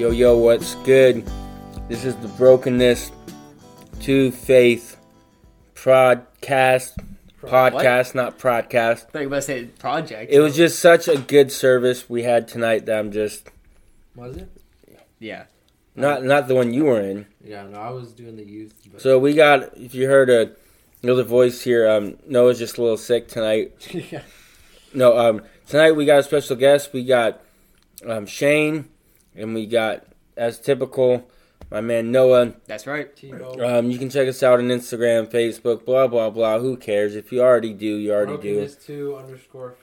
Yo, yo, what's good? This is the Brokenness to Faith podcast. I thought you were about to say project. It was just such a good service we had tonight that I'm just... Was it? Yeah. Not the one you were in. Yeah, no, I was doing the youth. But... So we got, if you heard another voice here, Noah's just a little sick tonight. Yeah. No, tonight we got a special guest. We got Shane, and we got, as typical, my man Noah. That's right. You can check us out on Instagram, Facebook, blah, blah, blah. Who cares? If you already do, you already do. Brokenness_2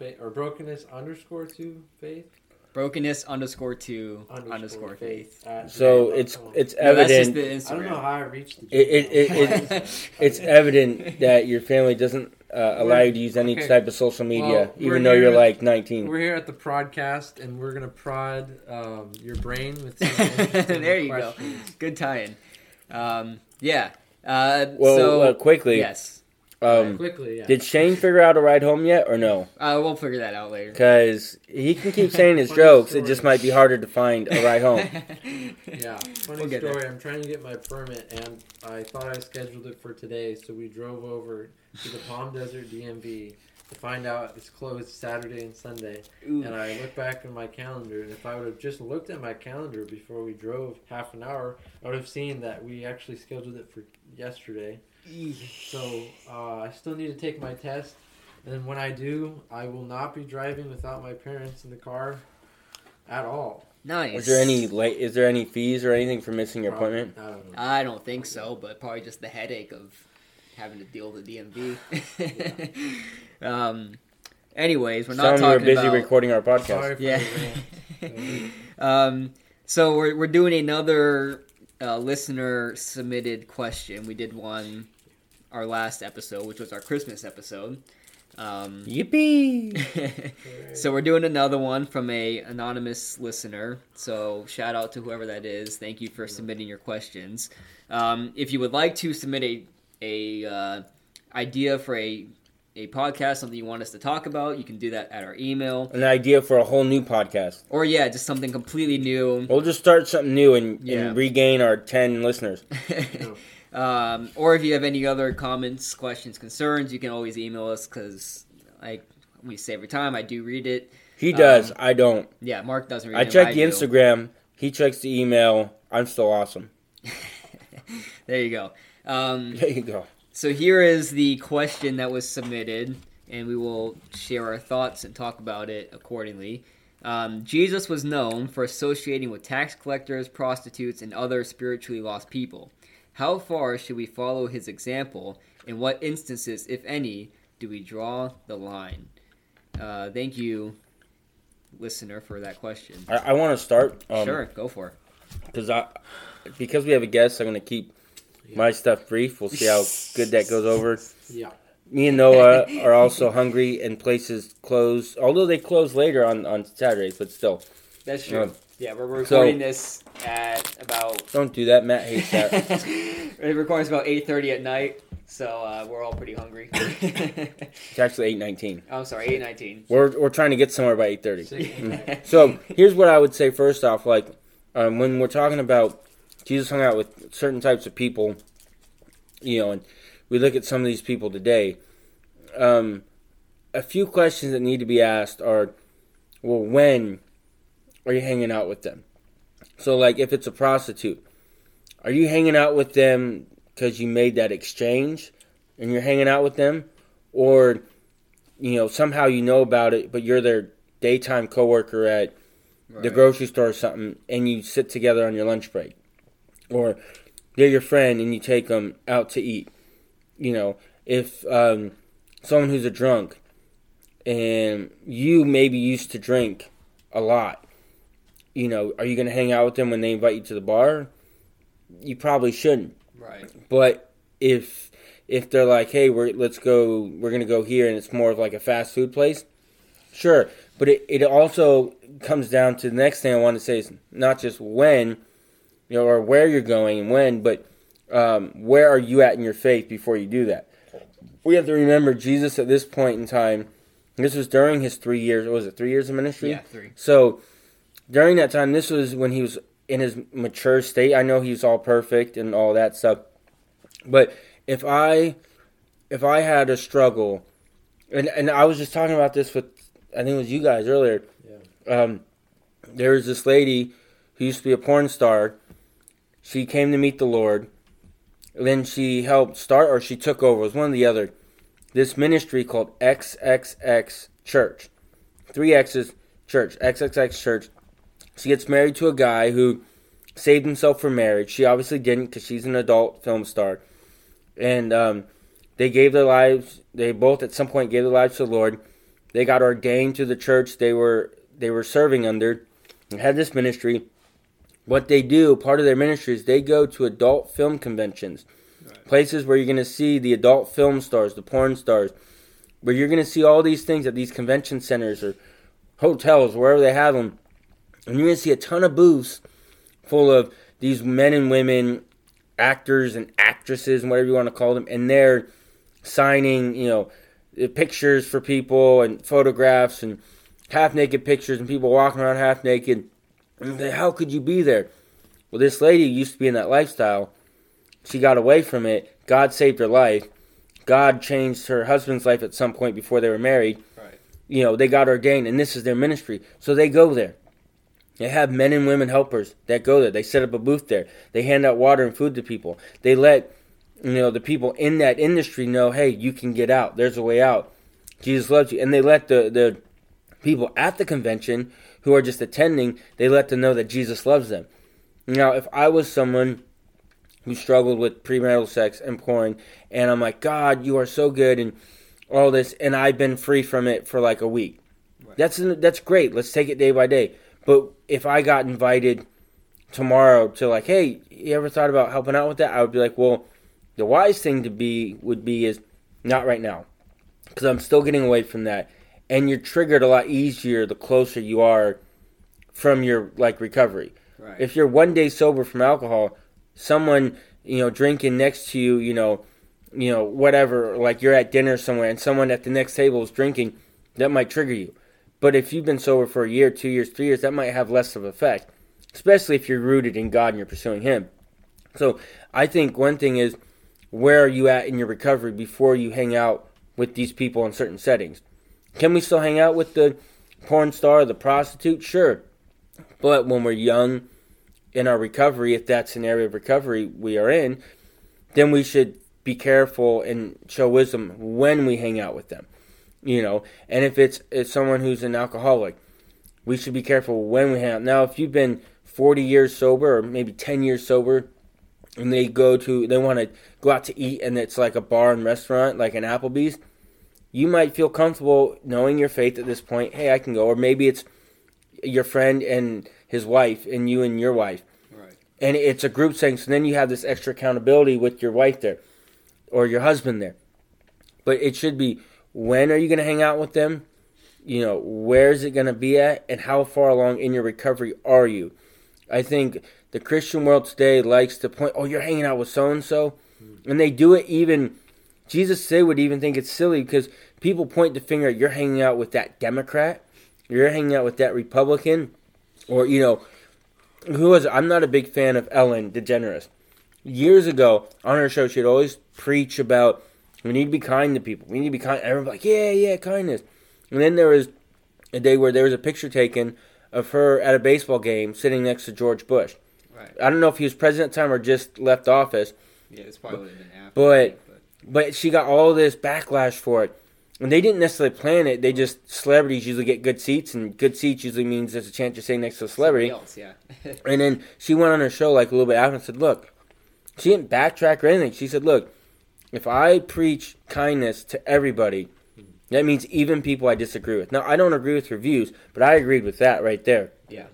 faith. Brokenness_2_faith. So it's evident. No, that's just the Instagram. I don't know how I reached the It's evident that your family doesn't allow you to use any type of social media, even though you're like 19. We're here at the podcast, and we're gonna prod your brain with some there you questions. Go. Good tie-in. Yeah. Quickly. Yes. Quickly, yeah. Did Shane figure out a ride home yet, or no? We'll figure that out later. Because he can keep saying his jokes, story. It just might be harder to find a ride home. Yeah, funny story. I'm trying to get my permit, and I thought I scheduled it for today, so we drove over to the Palm Desert DMV to find out it's closed Saturday and Sunday. Ooh. And I looked back at my calendar, and if I would have just looked at my calendar before we drove half an hour, I would have seen that we actually scheduled it for yesterday. So I still need to take my test, and when I do, I will not be driving without my parents in the car at all. Nice. Is there any fees or anything for missing your appointment? I don't think so, but probably just the headache of having to deal with the DMV. Yeah. Anyways, we're not talking about... We're busy recording our podcast. Sorry for the so we're doing another listener submitted question. We did one. Our last episode, which was our Christmas episode. Yippee! So we're doing another one from a anonymous listener. So shout out to whoever that is. Thank you for submitting your questions. If you would like to submit a idea for a podcast, something you want us to talk about, you can do that at our email. An idea for a whole new podcast. Or yeah, just something completely new. We'll just start something new and regain our 10 listeners. Or if you have any other comments, questions, concerns, you can always email us because, like we say every time, I do read it. He does. I don't. Yeah, Mark doesn't read it. I check the Instagram. He checks the email. I'm still awesome. There you go. There you go. So here is the question that was submitted, and we will share our thoughts and talk about it accordingly. Jesus was known for associating with tax collectors, prostitutes, and other spiritually lost people. How far should we follow his example? In what instances, if any, do we draw the line? Thank you, listener, for that question. I want to start. Sure, go for it. Because we have a guest, I'm going to keep my stuff brief. We'll see how good that goes over. Yeah. Me and Noah are also hungry, and places close, although they close later on Saturdays, but still. That's true. Yeah, we're recording this at about... Don't do that. Matt hates that. We're recording about 8:30 at night, so we're all pretty hungry. It's actually 8:19. I'm sorry, 8:19. We're trying to get somewhere by 8:30. So here's what I would say first off. Like when we're talking about Jesus hung out with certain types of people, and we look at some of these people today, a few questions that need to be asked are, when... are you hanging out with them? So, like, if it's a prostitute, are you hanging out with them because you made that exchange and you're hanging out with them? Or, somehow you know about it, but you're their daytime coworker at the grocery store or something, and you sit together on your lunch break. Or they're your friend and you take them out to eat. If someone who's a drunk and you maybe used to drink a lot, are you going to hang out with them when they invite you to the bar? You probably shouldn't. Right. But if they're like, hey, we're going to go here, and it's more of like a fast food place, sure. But it also comes down to the next thing I want to say is not just when, or where you're going and when, but where are you at in your faith before you do that? We have to remember Jesus at this point in time, this was during his 3 years, was it 3 years of ministry? Yeah, 3. So... during that time, this was when he was in his mature state. I know he's all perfect and all that stuff. But if I had a struggle, and I was just talking about this with, I think it was you guys earlier. Yeah. There was this lady who used to be a porn star. She came to meet the Lord. Then she helped start, or she took over. It was one or the other. This ministry called XXX Church. 3 X's Church. XXX Church. She gets married to a guy who saved himself for marriage. She obviously didn't, because she's an adult film star. And they gave their lives. They both at some point gave their lives to the Lord. They got ordained to the church they were serving under and had this ministry. What they do, part of their ministry, is they go to adult film conventions. Right. Places where you're going to see the adult film stars, the porn stars. Where you're going to see all these things at these convention centers or hotels, wherever they have them. And you're going to see a ton of booths full of these men and women, actors and actresses and whatever you want to call them. And they're signing, pictures for people and photographs and half-naked pictures and people walking around half-naked. And how could you be there? Well, this lady used to be in that lifestyle. She got away from it. God saved her life. God changed her husband's life at some point before they were married. Right. They got ordained, and this is their ministry. So they go there. They have men and women helpers that go there. They set up a booth there. They hand out water and food to people. They let the people in that industry know, hey, you can get out. There's a way out. Jesus loves you. And they let the people at the convention who are just attending, they let them know that Jesus loves them. Now, if I was someone who struggled with premarital sex and porn, and I'm like, God, you are so good and all this, and I've been free from it for like a week. Right. That's great. Let's take it day by day. But if I got invited tomorrow to like, hey, you ever thought about helping out with that? I would be like, well, the wise thing would be not right now, because I'm still getting away from that. And you're triggered a lot easier the closer you are from your recovery. Right. If you're one day sober from alcohol, someone drinking next to you, whatever, you're at dinner somewhere and someone at the next table is drinking, that might trigger you. But if you've been sober for a year, 2 years, 3 years, that might have less of an effect, especially if you're rooted in God and you're pursuing Him. So I think one thing is, where are you at in your recovery before you hang out with these people in certain settings? Can we still hang out with the porn star, the prostitute? Sure. But when we're young in our recovery, if that's an area of recovery we are in, then we should be careful and show wisdom when we hang out with them. And if it's someone who's an alcoholic, we should be careful when we hang out. Now, if you've been 40 years sober or maybe 10 years sober and they want to go out to eat and it's like a bar and restaurant, like an Applebee's, you might feel comfortable knowing your faith at this point. Hey, I can go. Or maybe it's your friend and his wife and you and your wife. Right. And it's a group setting. So then you have this extra accountability with your wife there or your husband there. But it should be, when are you going to hang out with them? Where is it going to be at? And how far along in your recovery are you? I think the Christian world today likes to point, oh, you're hanging out with so-and-so. Mm-hmm. And they do it even... Jesus, they would even think it's silly because people point the finger, you're hanging out with that Democrat, you're hanging out with that Republican, or, who was it? I'm not a big fan of Ellen DeGeneres. Years ago, on her show, she'd always preach about, we need to be kind to people. We need to be kind. Everybody's like, yeah, kindness. And then there was a day where there was a picture taken of her at a baseball game sitting next to George Bush. Right. I don't know if he was president at the time or just left office. Yeah, it's probably been after. But she got all this backlash for it. And they didn't necessarily plan it. They just, celebrities usually get good seats, and good seats usually means there's a chance you're sitting next to a celebrity. Else, yeah. And then she went on her show a little bit after and said, look, she didn't backtrack or anything. She said, look, if I preach kindness to everybody, that means even people I disagree with. Now, I don't agree with her views, but I agreed with that right there. Yeah.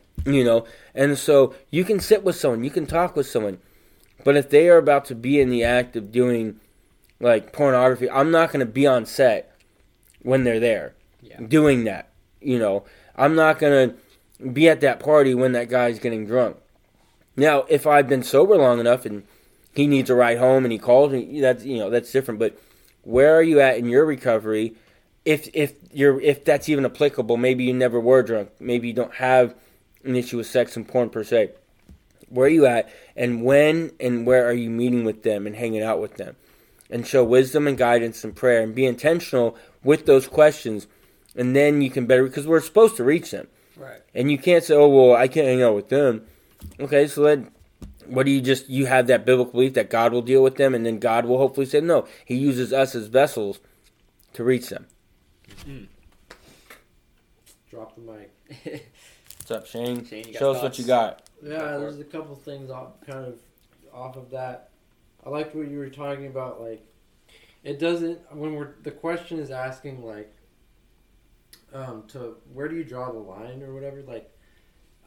And so you can sit with someone. You can talk with someone. But if they are about to be in the act of doing... pornography, I'm not going to be on set when they're there doing that. I'm not going to be at that party when that guy's getting drunk. Now, if I've been sober long enough and he needs a ride home and he calls me, that's different. But where are you at in your recovery? If that's even applicable, maybe you never were drunk. Maybe you don't have an issue with sex and porn per se. Where are you at, and when and where are you meeting with them and hanging out with them? And show wisdom and guidance and prayer, and be intentional with those questions. And then you can better, because we're supposed to reach them. Right. And you can't say, oh, well, I can't hang out with them. Okay, so then what do you just, you have that biblical belief that God will deal with them, and then God will hopefully say, no, he uses us as vessels to reach them. Mm. Drop the mic. What's up, Shane? Show us what you got. Yeah, there's a couple things off of that. I liked what you were talking about, like, it doesn't, when we're, the question is asking, like, to where do you draw the line or whatever, like,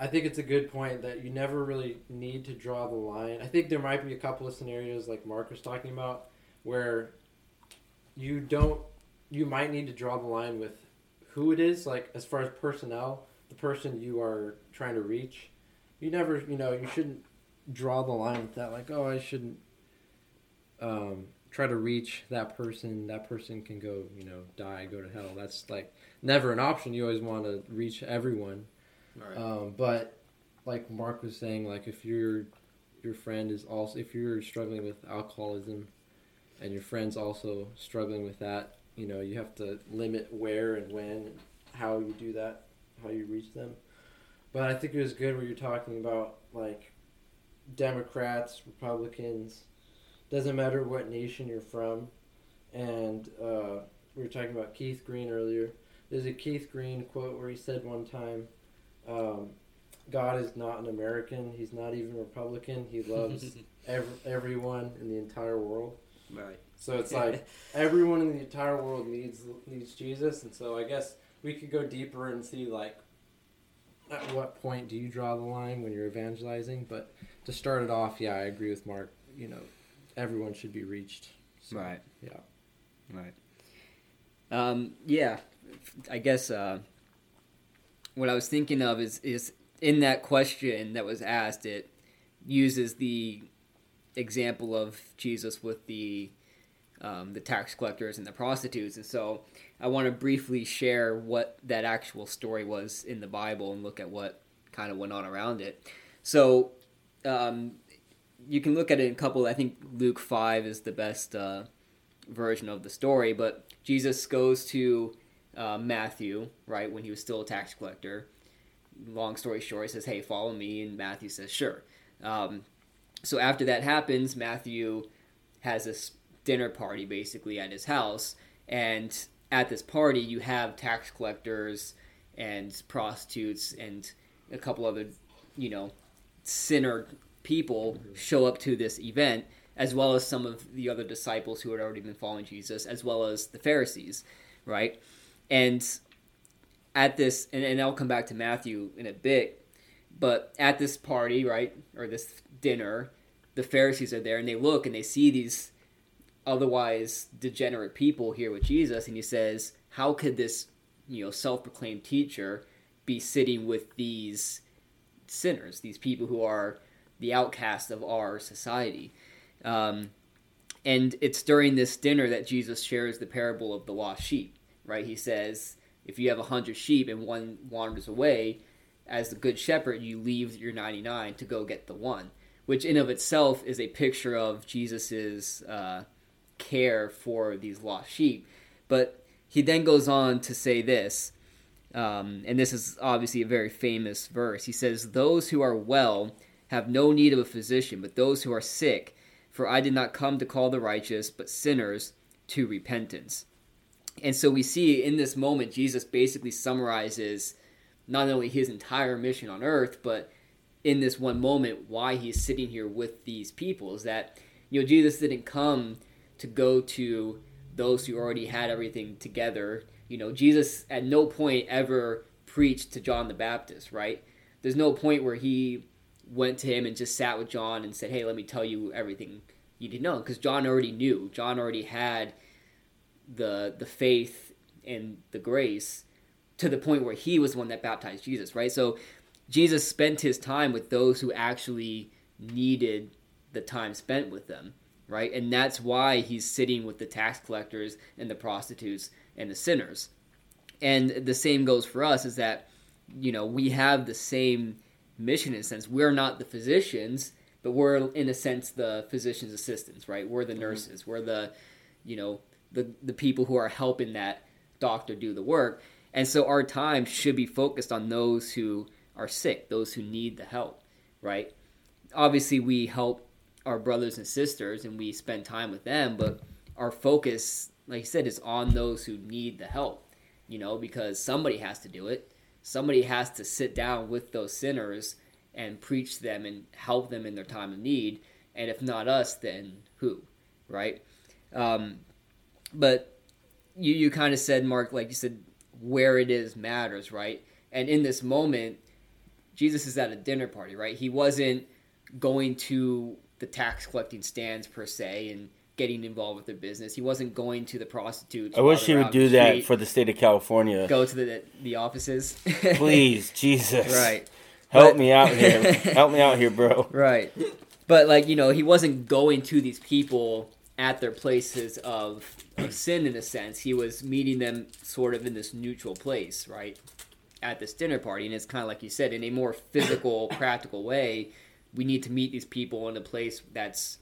I think it's a good point that you never really need to draw the line. I think there might be a couple of scenarios, like Mark was talking about, where you might need to draw the line with who it is, like, as far as personnel, the person you are trying to reach. You never, you shouldn't draw the line with that, like, oh, I shouldn't try to reach that person. That person can go, die, go to hell. That's like never an option. You always want to reach everyone. Right. But like Mark was saying, like if your friend is also, if you're struggling with alcoholism and your friend's also struggling with that, you have to limit where and when and how you do that, how you reach them. But I think it was good where you're talking about like Democrats, Republicans, doesn't matter what nation you're from. And we were talking about Keith Green earlier. There's a Keith Green quote where he said one time, God is not an American. He's not even Republican. He loves everyone in the entire world. Right. So it's like everyone in the entire world needs Jesus. And so I guess we could go deeper and see like at what point do you draw the line when you're evangelizing. But to start it off, yeah, I agree with Mark, everyone should be reached. So, right. Yeah. Right. Yeah. I guess what I was thinking of is in that question that was asked, it uses the example of Jesus with the tax collectors and the prostitutes. And so I want to briefly share what that actual story was in the Bible and look at what kind of went on around it. So you can look at it in a couple. I think Luke 5 is the best version of the story, but Jesus goes to Matthew, right, when he was still a tax collector. Long story short, he says, hey, follow me, and Matthew says, sure. So after that happens, Matthew has this dinner party, basically, at his house, and at this party, you have tax collectors and prostitutes and a couple other, sinner people show up to this event, as well as some of the other disciples who had already been following Jesus, as well as the Pharisees, right? And at this, and I'll come back to Matthew in a bit, but at this party, right, or this dinner, the Pharisees are there, and they look and they see these otherwise degenerate people here with Jesus, and he says, how could this, self-proclaimed teacher be sitting with these sinners, these people who are the outcast of our society. And it's during this dinner that Jesus shares the parable of the lost sheep, right? He says, if you have 100 sheep and one wanders away, as the good shepherd, you leave your 99 to go get the one, which in of itself is a picture of Jesus's care for these lost sheep. But he then goes on to say this, and this is obviously a very famous verse. He says, those who are well have no need of a physician, but those who are sick, for I did not come to call the righteous, but sinners to repentance. And so we see in this moment, Jesus basically summarizes not only his entire mission on earth, but in this one moment, why he's sitting here with these people is that, Jesus didn't come to go to those who already had everything together. Jesus at no point ever preached to John the Baptist, right? There's no point where he went to him and just sat with John and said, hey, let me tell you everything you didn't know. Because John already knew. John already had the faith and the grace to the point where he was the one that baptized Jesus, right? So Jesus spent his time with those who actually needed the time spent with them, right? And that's why he's sitting with the tax collectors and the prostitutes and the sinners. And the same goes for us is that, we have the same mission in a sense. We're not the physicians, but we're in a sense the physician's assistants, right? We're the nurses. Mm-hmm. We're the, you know, the people who are helping that doctor do the work. And so our time should be focused on those who are sick, those who need the help, right? Obviously, we help our brothers and sisters and we spend time with them, but our focus, like you said, is on those who need the help, you know, because somebody has to do it. Somebody has to sit down with those sinners and preach to them and help them in their time of need. And if not us, then who, right? But you kind of said, Mark, like you said, where it is matters, right? And in this moment, Jesus is at a dinner party, right? He wasn't going to the tax collecting stands per se and getting involved with their business. He wasn't going to the prostitutes. I wish he would do that for the state of California. Go to the offices. Please, Jesus. Right. Help me out here. Help me out here, bro. Right. But, like, you know, he wasn't going to these people at their places of sin, in a sense. He was meeting them sort of in this neutral place, right, at this dinner party. And it's kind of like you said, in a more physical, practical way, we need to meet these people in a place that's,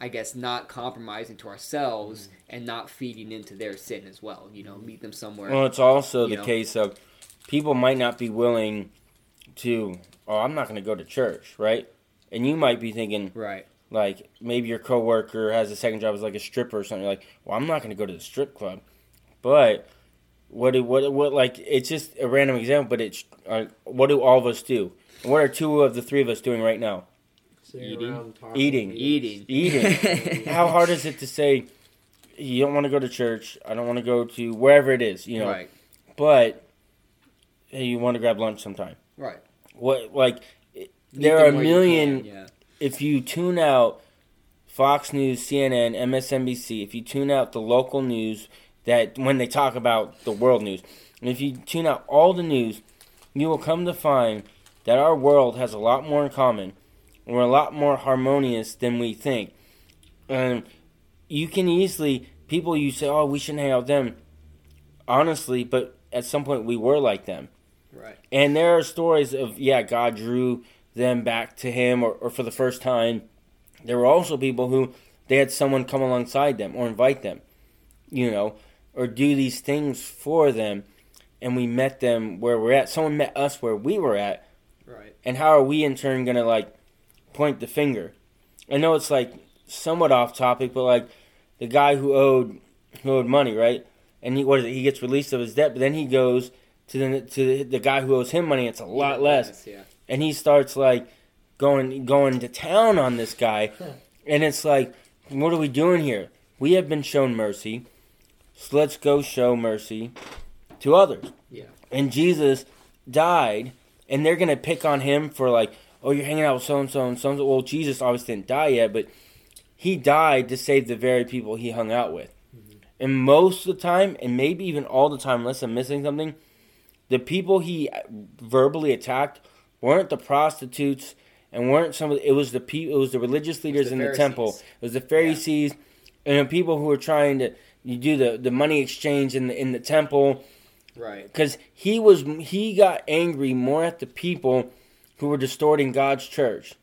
I guess, not compromising to ourselves and not feeding into their sin as well. You know, meet them somewhere. Well, it's also the case of people might not be willing to, I'm not going to go to church, right? And you might be thinking, right, like, maybe your coworker has a second job as, like, a stripper or something. You're like, well, I'm not going to go to the strip club. But what like, it's just a random example, but it's, what do all of us do? And what are two of the three of us doing right now? Eating. How hard is it to say, you don't want to go to church, I don't want to go to wherever it is, you know. Right. But hey, you want to grab lunch sometime. Right. What, like, there are a million... If you tune out Fox News, CNN, MSNBC, if you tune out the local news that when they talk about the world news, and if you tune out all the news, you will come to find that our world has a lot more in common. And we're a lot more harmonious than we think. And you can easily, people you say, we shouldn't hang out with them. Honestly, but at some point we were like them. Right. And there are stories of, God drew them back to him or for the first time. There were also people who they had someone come alongside them or invite them, you know, or do these things for them, and we met them where we're at. Someone met us where we were at. Right. And how are we in turn going to, like, point the finger? I know it's, like, somewhat off topic, but, like, the guy who owed money, right? And he gets released of his debt, but then he goes to the guy who owes him money. It's a lot less. Yeah. And he starts, like, going to town on this guy. And it's like, what are we doing here? We have been shown mercy, so let's go show mercy to others. Yeah. And Jesus died, and they're going to pick on him for, like, you're hanging out with so-and-so and so-and-so. Well, Jesus obviously didn't die yet, but he died to save the very people he hung out with. Mm-hmm. And most of the time, and maybe even all the time, unless I'm missing something, the people he verbally attacked weren't the prostitutes and weren't some of the, it was the religious leaders in the temple. It was the Pharisees and the people who were trying to do the money exchange in the temple. Right. Cuz he got angry more at the people who were distorting God's church.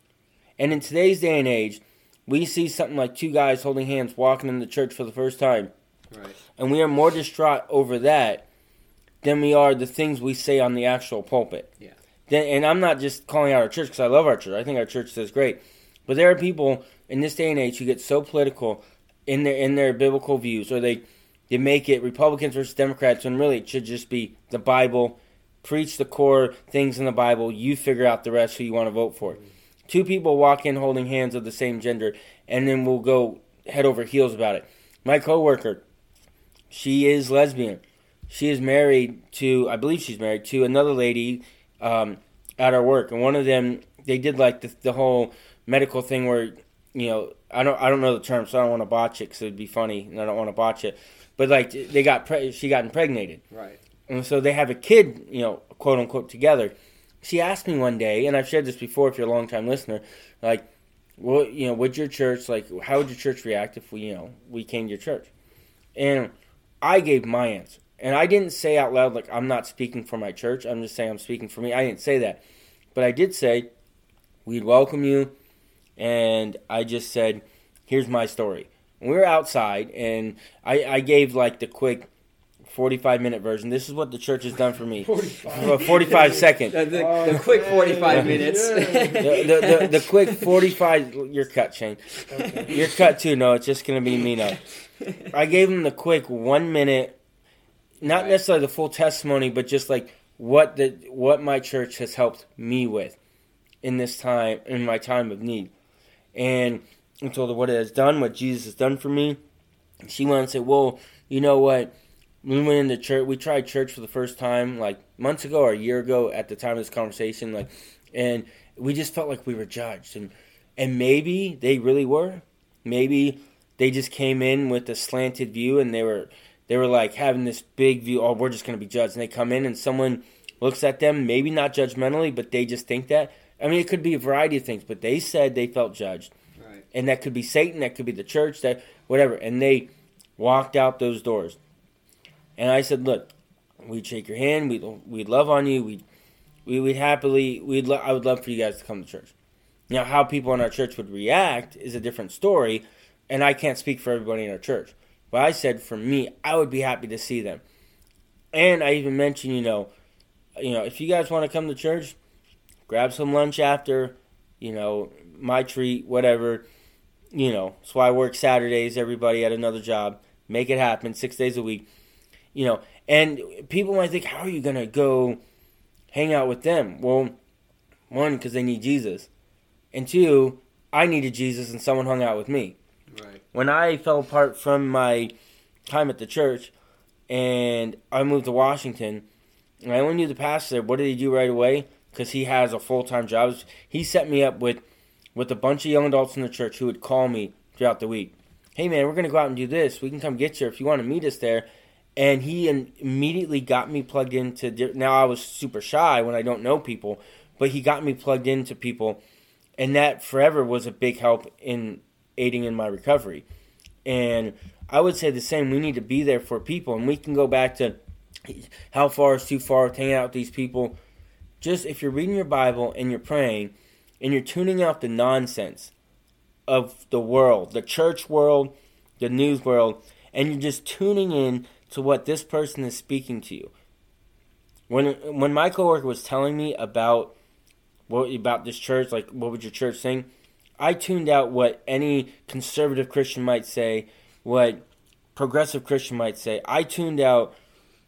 And in today's day and age, we see something like two guys holding hands walking in the church for the first time. Right. And we are more distraught over that than we are the things we say on the actual pulpit. Yeah. And I'm not just calling out our church because I love our church. I think our church does great. But there are people in this day and age who get so political in their biblical views, or they make it Republicans versus Democrats, when really it should just be the Bible. Preach the core things in the Bible. You figure out the rest who you want to vote for. Two people walk in holding hands of the same gender, and then we'll go head over heels about it. My coworker, she is lesbian. She is married to, I believe she's married to another lady, at our work, and one of them, they did like the whole medical thing where, you know, I don't know the term, so I don't want to botch it because it would be funny, and I don't want to botch it. But like they she got impregnated, right? And so they have a kid, you know, quote unquote, together. She asked me one day, and I've shared this before. If you're a long time listener, like, well, you know, would your church, like, how would your church react if we came to your church? And I gave my answer. And I didn't say out loud, like, I'm not speaking for my church. I'm just saying I'm speaking for me. I didn't say that. But I did say, we'd welcome you. And I just said, here's my story. We were outside, and I gave like the quick 45-minute version. This is what the church has done for me. 45 seconds. The quick 45 minutes. The quick 45. You're cut, Shane. Okay. You're cut too. No, it's just going to be me now. I gave them the quick 1 minute, not necessarily the full testimony, but just like what my church has helped me with in this time, in my time of need. And I told her what it has done, what Jesus has done for me. She went and said, well, you know what? We went into church. We tried church for the first time, like months ago or a year ago at the time of this conversation. Like, and we just felt like we were judged. And maybe they really were. Maybe they just came in with a slanted view, and they were like having this big view, oh, we're just going to be judged. And they come in and someone looks at them, maybe not judgmentally, but they just think that. I mean, it could be a variety of things, but they said they felt judged. Right. And that could be Satan, that could be the church, that whatever. And they walked out those doors. And I said, look, we'd shake your hand, we'd love on you, I would love for you guys to come to church. Now, how people in our church would react is a different story, and I can't speak for everybody in our church. But I said, for me, I would be happy to see them. And I even mentioned, you know, if you guys want to come to church, grab some lunch after, you know, my treat, whatever. You know, that's why I work Saturdays, everybody at another job. Make it happen 6 days a week. You know, and people might think, how are you going to go hang out with them? Well, one, because they need Jesus. And two, I needed Jesus and someone hung out with me. Right. When I fell apart from my time at the church and I moved to Washington, and I only knew the pastor there, what did he do right away? Because he has a full-time job. He set me up with a bunch of young adults in the church who would call me throughout the week. Hey, man, we're going to go out and do this. We can come get you if you want to meet us there. And he immediately got me plugged into... Now, I was super shy when I don't know people, but he got me plugged into people. And that forever was a big help in aiding in my recovery. And I would say the same. We need to be there for people. And we can go back to how far is too far, hanging out with these people. Just if you're reading your Bible and you're praying and you're tuning out the nonsense of the world, the church world, the news world, and you're just tuning in to what this person is speaking to you. When my coworker was telling me about this church, like what would your church sing, I tuned out what any conservative Christian might say, what progressive Christian might say. I tuned out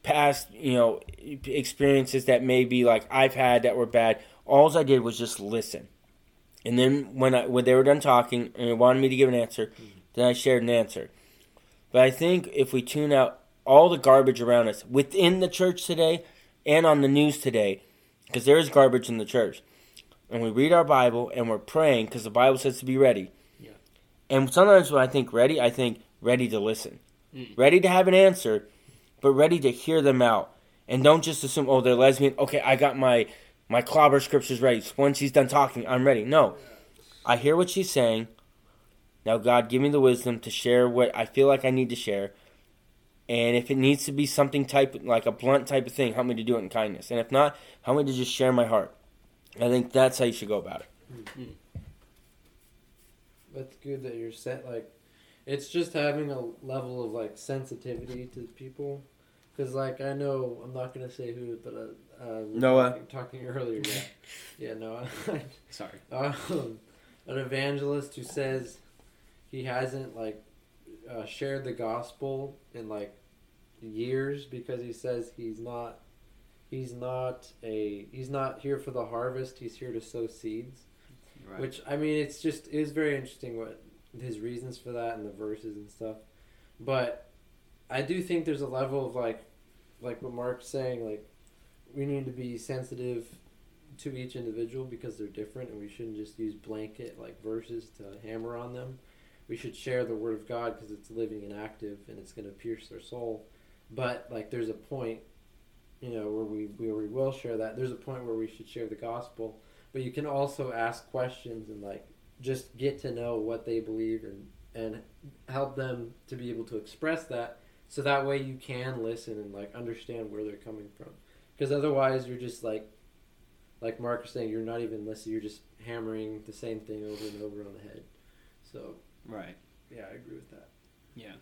past, experiences that maybe like I've had that were bad. All I did was just listen. And then when they were done talking and they wanted me to give an answer, then I shared an answer. But I think if we tune out all the garbage around us within the church today and on the news today, because there is garbage in the church, and we read our Bible and we're praying because the Bible says to be ready. Yeah. And sometimes when I think ready to listen, ready to have an answer, but ready to hear them out. And don't just assume, oh, they're lesbian. Okay, I got my clobber scriptures ready. Once she's done talking, I'm ready. No, I hear what she's saying. Now, God, give me the wisdom to share what I feel like I need to share. And if it needs to be something like a blunt type of thing, help me to do it in kindness. And if not, help me to just share my heart. I think that's how you should go about it. Mm-hmm. That's good that you're set, like, it's just having a level of, like, sensitivity to people. Because, like, I know, I'm not going to say who, but Noah. Talking earlier. Yeah, Noah. Sorry. An evangelist who says he hasn't, like, shared the gospel in, like, years because he says he's not here for the harvest, he's here to sow seeds. Right. Which, I mean, it's very interesting what his reasons for that and the verses and stuff. But I do think there's a level of like what Mark's saying, like we need to be sensitive to each individual because they're different, and we shouldn't just use blanket like verses to hammer on them. We should share the word of God because it's living and active and it's going to pierce their soul. But like there's a point, where we will share that. There's a point where we should share the gospel, but you can also ask questions and like just get to know what they believe and help them to be able to express that, so that way you can listen and like understand where they're coming from. Because otherwise you're just like like Mark was saying, you're not even listening, you're just hammering the same thing over and over on the head. So right. Yeah, I agree with that. Yeah.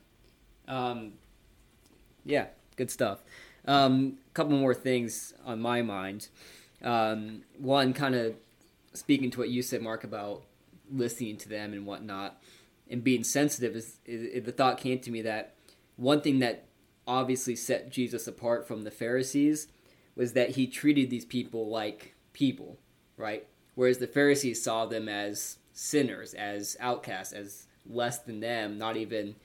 Yeah, good stuff. A couple more things on my mind. One, kind of speaking to what you said, Mark, about listening to them and whatnot and being sensitive, is the thought came to me that one thing that obviously set Jesus apart from the Pharisees was that he treated these people like people, right? Whereas the Pharisees saw them as sinners, as outcasts, as less than them, not even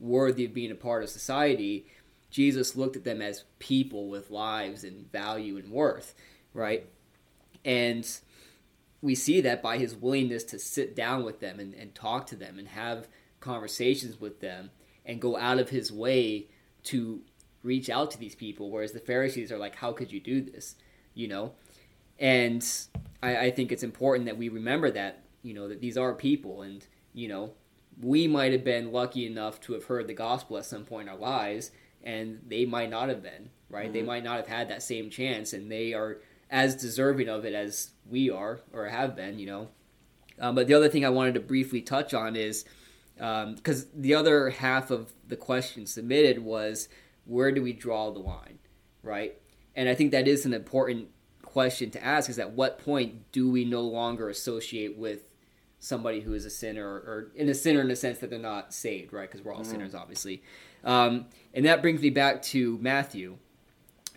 worthy of being a part of society. Jesus looked at them as people with lives and value and worth, right? And we see that by his willingness to sit down with them and talk to them and have conversations with them and go out of his way to reach out to these people, whereas the Pharisees are like, how could you do this, you know? And I think it's important that we remember that, you know, that these are people and, you know, we might have been lucky enough to have heard the gospel at some point in our lives, and they might not have been, right? Mm-hmm. They might not have had that same chance, and they are as deserving of it as we are or have been, you know. But the other thing I wanted to briefly touch on is, because the other half of the question submitted was, where do we draw the line, right? And I think that is an important question to ask, is at what point do we no longer associate with somebody who is a sinner, or in a sinner in the sense that they're not saved, right? Because we're all sinners, obviously. And that brings me back to Matthew,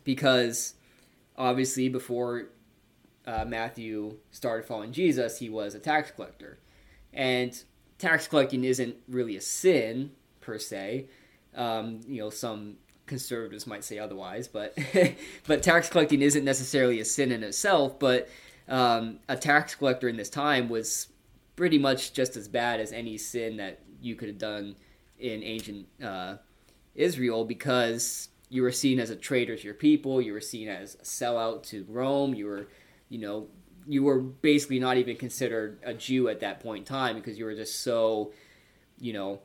because obviously before Matthew started following Jesus, he was a tax collector. And tax collecting isn't really a sin, per se. You know, some conservatives might say otherwise, but but tax collecting isn't necessarily a sin in itself, but a tax collector in this time was pretty much just as bad as any sin that you could have done in ancient Israel, because you were seen as a traitor to your people, you were seen as a sellout to Rome, you were basically not even considered a Jew at that point in time, because you were just so, you know,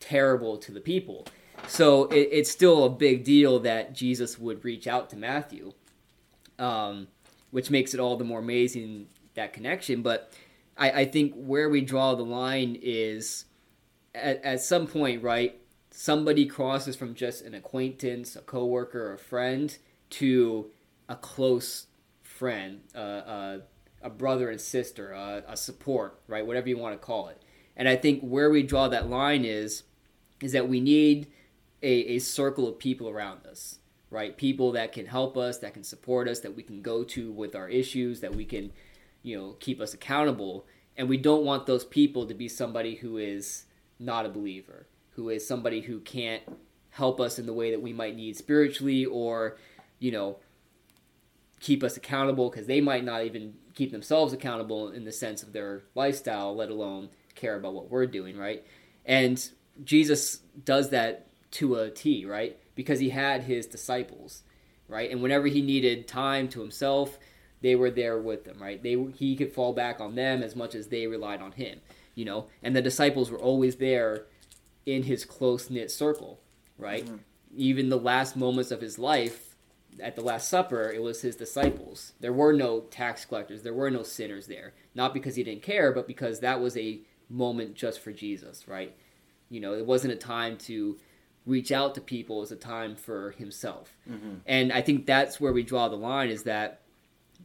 terrible to the people. So it's still a big deal that Jesus would reach out to Matthew, which makes it all the more amazing, that connection. But I think where we draw the line is at some point, right? Somebody crosses from just an acquaintance, a coworker, a friend, to a close friend, a brother and sister, a support, right? Whatever you want to call it. And I think where we draw that line is that we need a circle of people around us, right? People that can help us, that can support us, that we can go to with our issues, that we can, you know, keep us accountable. And we don't want those people to be somebody who is not a believer, who is somebody who can't help us in the way that we might need spiritually, or, you know, keep us accountable, because they might not even keep themselves accountable in the sense of their lifestyle, let alone care about what we're doing, right? And Jesus does that to a T, right? Because he had his disciples, right? And whenever he needed time to himself, they were there with them, right? He could fall back on them as much as they relied on him, you know? And the disciples were always there in his close-knit circle, right? Mm-hmm. Even the last moments of his life, at the Last Supper, it was his disciples. There were no tax collectors. There were no sinners there. Not because he didn't care, but because that was a moment just for Jesus, right? You know, it wasn't a time to reach out to people. It was a time for himself. Mm-hmm. And I think that's where we draw the line, is that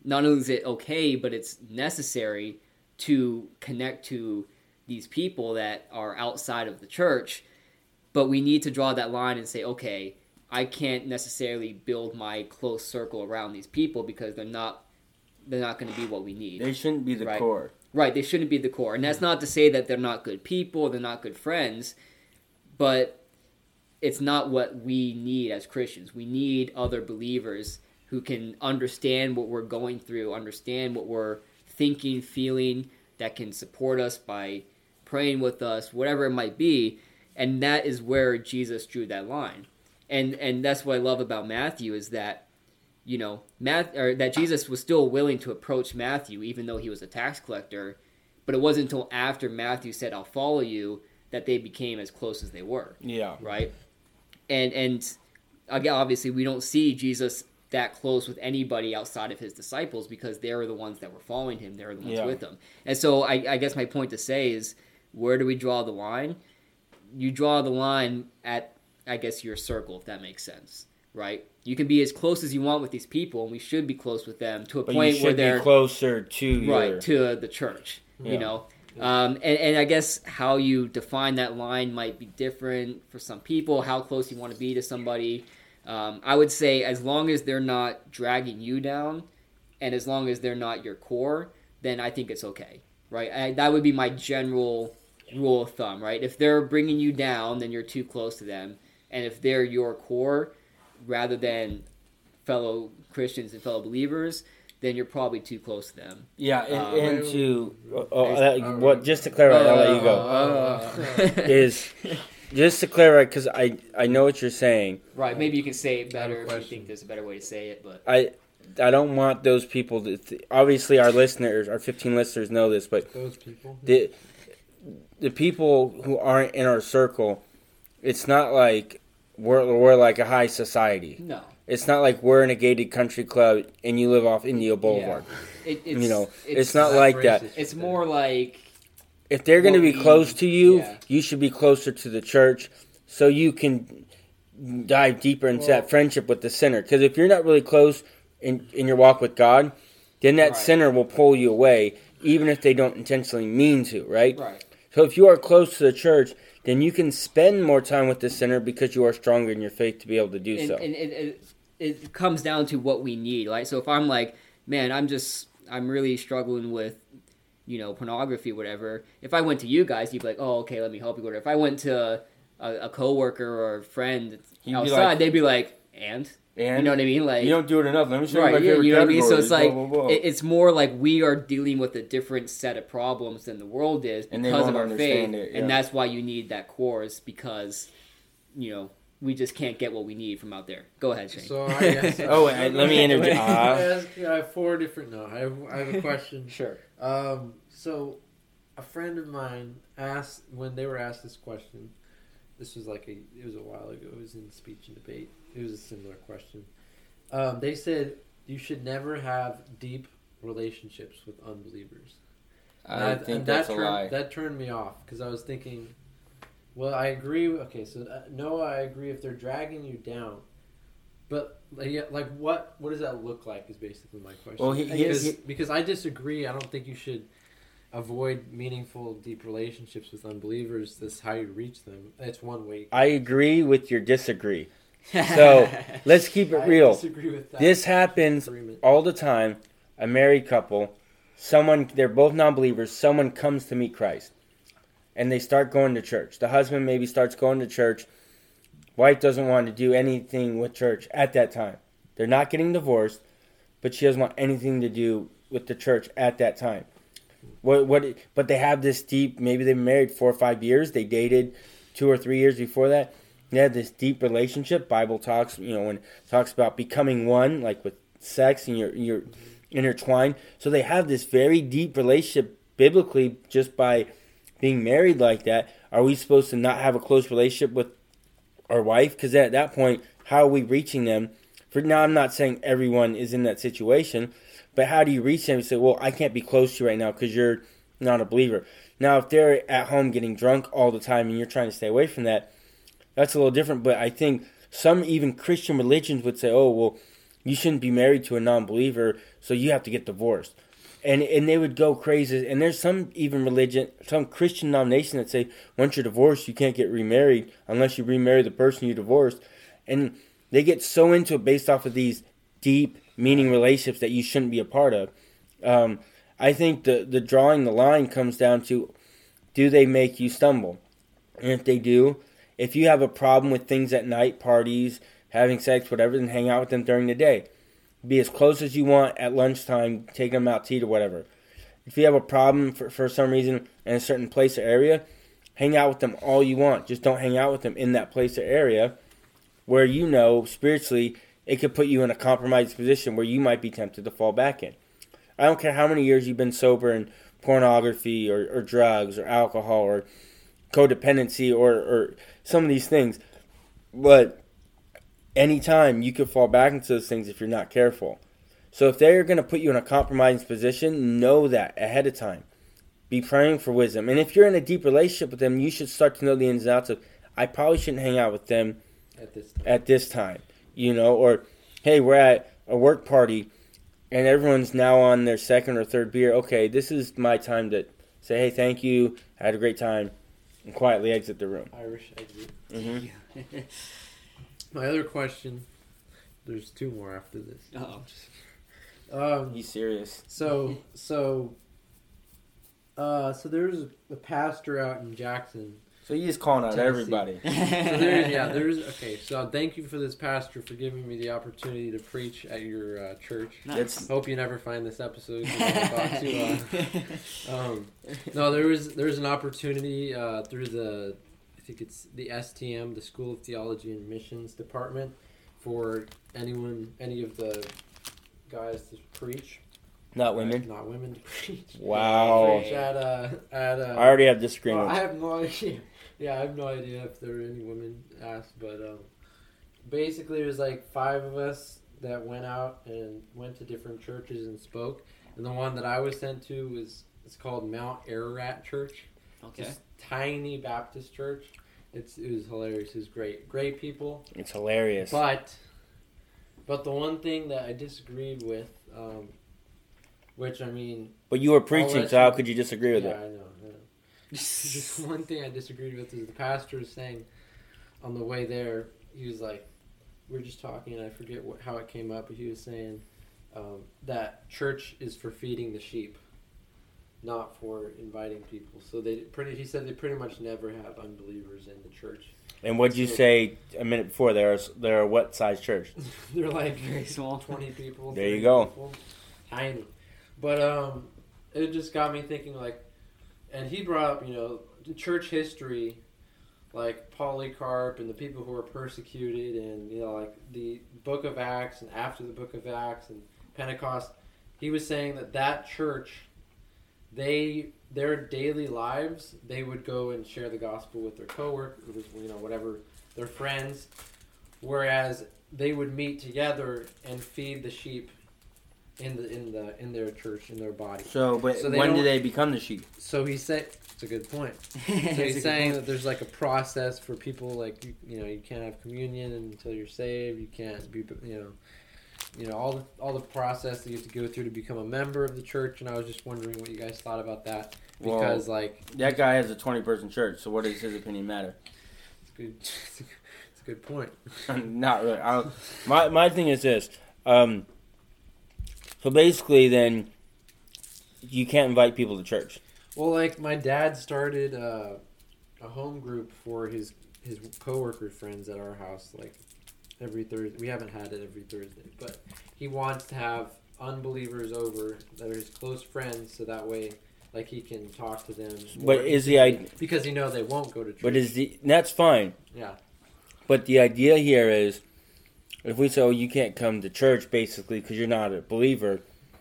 not only is it okay, but it's necessary to connect to these people that are outside of the church. But we need to draw that line and say, okay, I can't necessarily build my close circle around these people, because they're not going to be what we need. They shouldn't be the core. Right, they shouldn't be the core. And that's not to say that they're not good people, they're not good friends, but it's not what we need as Christians. We need other believers who can understand what we're going through, understand what we're thinking, feeling, that can support us by praying with us, whatever it might be. And that is where Jesus drew that line. And that's what I love about Matthew, is that, you know, that Jesus was still willing to approach Matthew, even though he was a tax collector. But it wasn't until after Matthew said, I'll follow you, that they became as close as they were. Yeah. Right? And again, obviously, we don't see Jesus that close with anybody outside of his disciples because they were the ones that were following him. They were the ones with him. And so I guess my point to say is, where do we draw the line? You draw the line at, I guess, your circle, if that makes sense, right? You can be as close as you want with these people, and we should be close with them to a point where they're closer to to the church, you know. And I guess how you define that line might be different for some people. How close you want to be to somebody. I would say as long as they're not dragging you down and as long as they're not your core, then I think it's okay, right? That would be my general rule of thumb, right? If they're bringing you down, then you're too close to them. And if they're your core rather than fellow Christians and fellow believers, then you're probably too close to them. Yeah, and to just to clarify, I'll let you go, is... Just to clarify, because I know what you're saying. Right, maybe you can say it better if you think there's a better way to say it. But I don't want those people to... obviously, our listeners, our 15 listeners know this, but... those people? The people who aren't in our circle, it's not like we're like a high society. No. It's not like we're in a gated country club and you live off India Boulevard. Yeah. It's not like that. It's more like... if they're going to be close to you, you should be closer to the church so you can dive deeper into that friendship with the sinner. Because if you're not really close in your walk with God, then that sinner will pull you away, even if they don't intentionally mean to, right? Right. So if you are close to the church, then you can spend more time with the sinner because you are stronger in your faith to be able to do so. And it comes down to what we need, right? So if I'm like, man, I'm really struggling with, you know, pornography, whatever. If I went to you guys, you'd be like, "Oh, okay, let me help you." Whatever. If I went to a coworker or a friend outside, they'd be like, "And you know what I mean? Like, you don't do it enough. Let me show you my favorite category." So it's like it's more like we are dealing with a different set of problems than the world is because of our faith, and that's why you need that course because, you know, we just can't get what we need from out there. Go ahead, Shane. So I guess let me interject. I have four different. No, I have a question. Sure. So a friend of mine asked, when they were asked this question, this was like it was a while ago, it was in speech and debate, it was a similar question. They said, you should never have deep relationships with unbelievers. I think that's a lie. That turned me off, because I was thinking, well, I agree, okay, so no, I agree if they're dragging you down. But, like, what does that look like is basically my question. Well, because I disagree. I don't think you should avoid meaningful, deep relationships with unbelievers. That's how you reach them. That's one way. I agree with your disagree. So, let's keep it real. I disagree with that. This happens all the time. A married couple, they're both non-believers, someone comes to meet Christ. And they start going to church. The husband maybe starts going to church. Wife doesn't want to do anything with church at that time. They're not getting divorced, but she doesn't want anything to do with the church at that time. But they have this deep, maybe they've been married 4 or 5 years. They dated 2 or 3 years before that. They had this deep relationship. Bible talks, when it talks about becoming one, like with sex and you're intertwined. So they have this very deep relationship biblically just by being married like that. Are we supposed to not have a close relationship with our wife? Because at that point, how are we reaching them? For now, I'm not saying everyone is in that situation, but how do you reach them? You say, well, I can't be close to you right now because you're not a believer. Now, if they're at home getting drunk all the time and you're trying to stay away from that, that's a little different. But I think some even Christian religions would say, oh, well, you shouldn't be married to a non-believer, so you have to get divorced. And they would go crazy. And there's some even religion, some Christian denomination that say, once you're divorced, you can't get remarried unless you remarry the person you divorced. And they get so into it based off of these deep, meaning relationships that you shouldn't be a part of. I think the drawing the line comes down to, do they make you stumble? And if they do, if you have a problem with things at night, parties, having sex, whatever, then hang out with them during the day. Be as close as you want at lunchtime, taking them out to eat or whatever. If you have a problem for some reason in a certain place or area, hang out with them all you want. Just don't hang out with them in that place or area where you know spiritually it could put you in a compromised position where you might be tempted to fall back in. I don't care how many years you've been sober in pornography or drugs or alcohol or codependency or some of these things, but anytime you could fall back into those things if you're not careful. So if they're going to put you in a compromising position, know that ahead of time. Be praying for wisdom. And if you're in a deep relationship with them, you should start to know the ins and outs of, I probably shouldn't hang out with them at this time. You know, or, hey, we're at a work party and everyone's now on their second or third beer. Okay, this is my time to say, hey, thank you, I had a great time, and quietly exit the room. Irish exit. Mm-hmm. My other question, there's two more after this. Uh-oh. He's serious. So there's a pastor out in Jackson. So he's calling out everybody. So thank you for this pastor for giving me the opportunity to preach at your church. Nice. Hope you never find this episode. There was an opportunity through the, I think it's the STM, the School of Theology and Missions Department, for any of the guys to preach. Not women to preach. Wow. I already have disagreements. I have no idea. Yeah, I have no idea if there are any women asked, but basically it was like five of us that went out and went to different churches and spoke. And the one that I was sent to it's called Mount Ararat Church. Okay. It's a tiny Baptist church. It was hilarious. It was great. Great people. It's hilarious. But the one thing that I disagreed with. But you were preaching, so how could you disagree with it? Yeah, I know. Just one thing I disagreed with is the pastor was saying on the way there, he was like, we're just talking, and I forget how it came up, but he was saying that church is for feeding the sheep, not for inviting people. So he said they pretty much never have unbelievers in the church. And what'd you say a minute before? They're a what size church? They're like very small, 20 people. There you go. People. Tiny. But it just got me thinking, like, and he brought up, you know, church history, like Polycarp and the people who were persecuted and, you know, like the Book of Acts and after the Book of Acts and Pentecost. He was saying that church, their daily lives, they would go and share the gospel with their coworkers, you know, whatever, their friends, whereas they would meet together and feed the sheep in their church, in their body. So when do they become the sheep? So he said, it's a good point. So he's saying that there's like a process for people, like you know you can't have communion until you're saved. You can't be all the process that you have to go through to become a member of the church. And I was just wondering what you guys thought about that, because that guy has a 20-person church. So what does his opinion matter? It's good. It's a good point. Not really. My thing is this. So basically, then, you can't invite people to church. Well, like, my dad started a home group for his coworker friends at our house, like, every Thursday. We haven't had it every Thursday, but he wants to have unbelievers over that are his close friends, so that way, like, he can talk to them. But is the idea... Because, you know, they won't go to church. That's fine. Yeah. But the idea here is... If we say, you can't come to church, basically, because you're not a believer,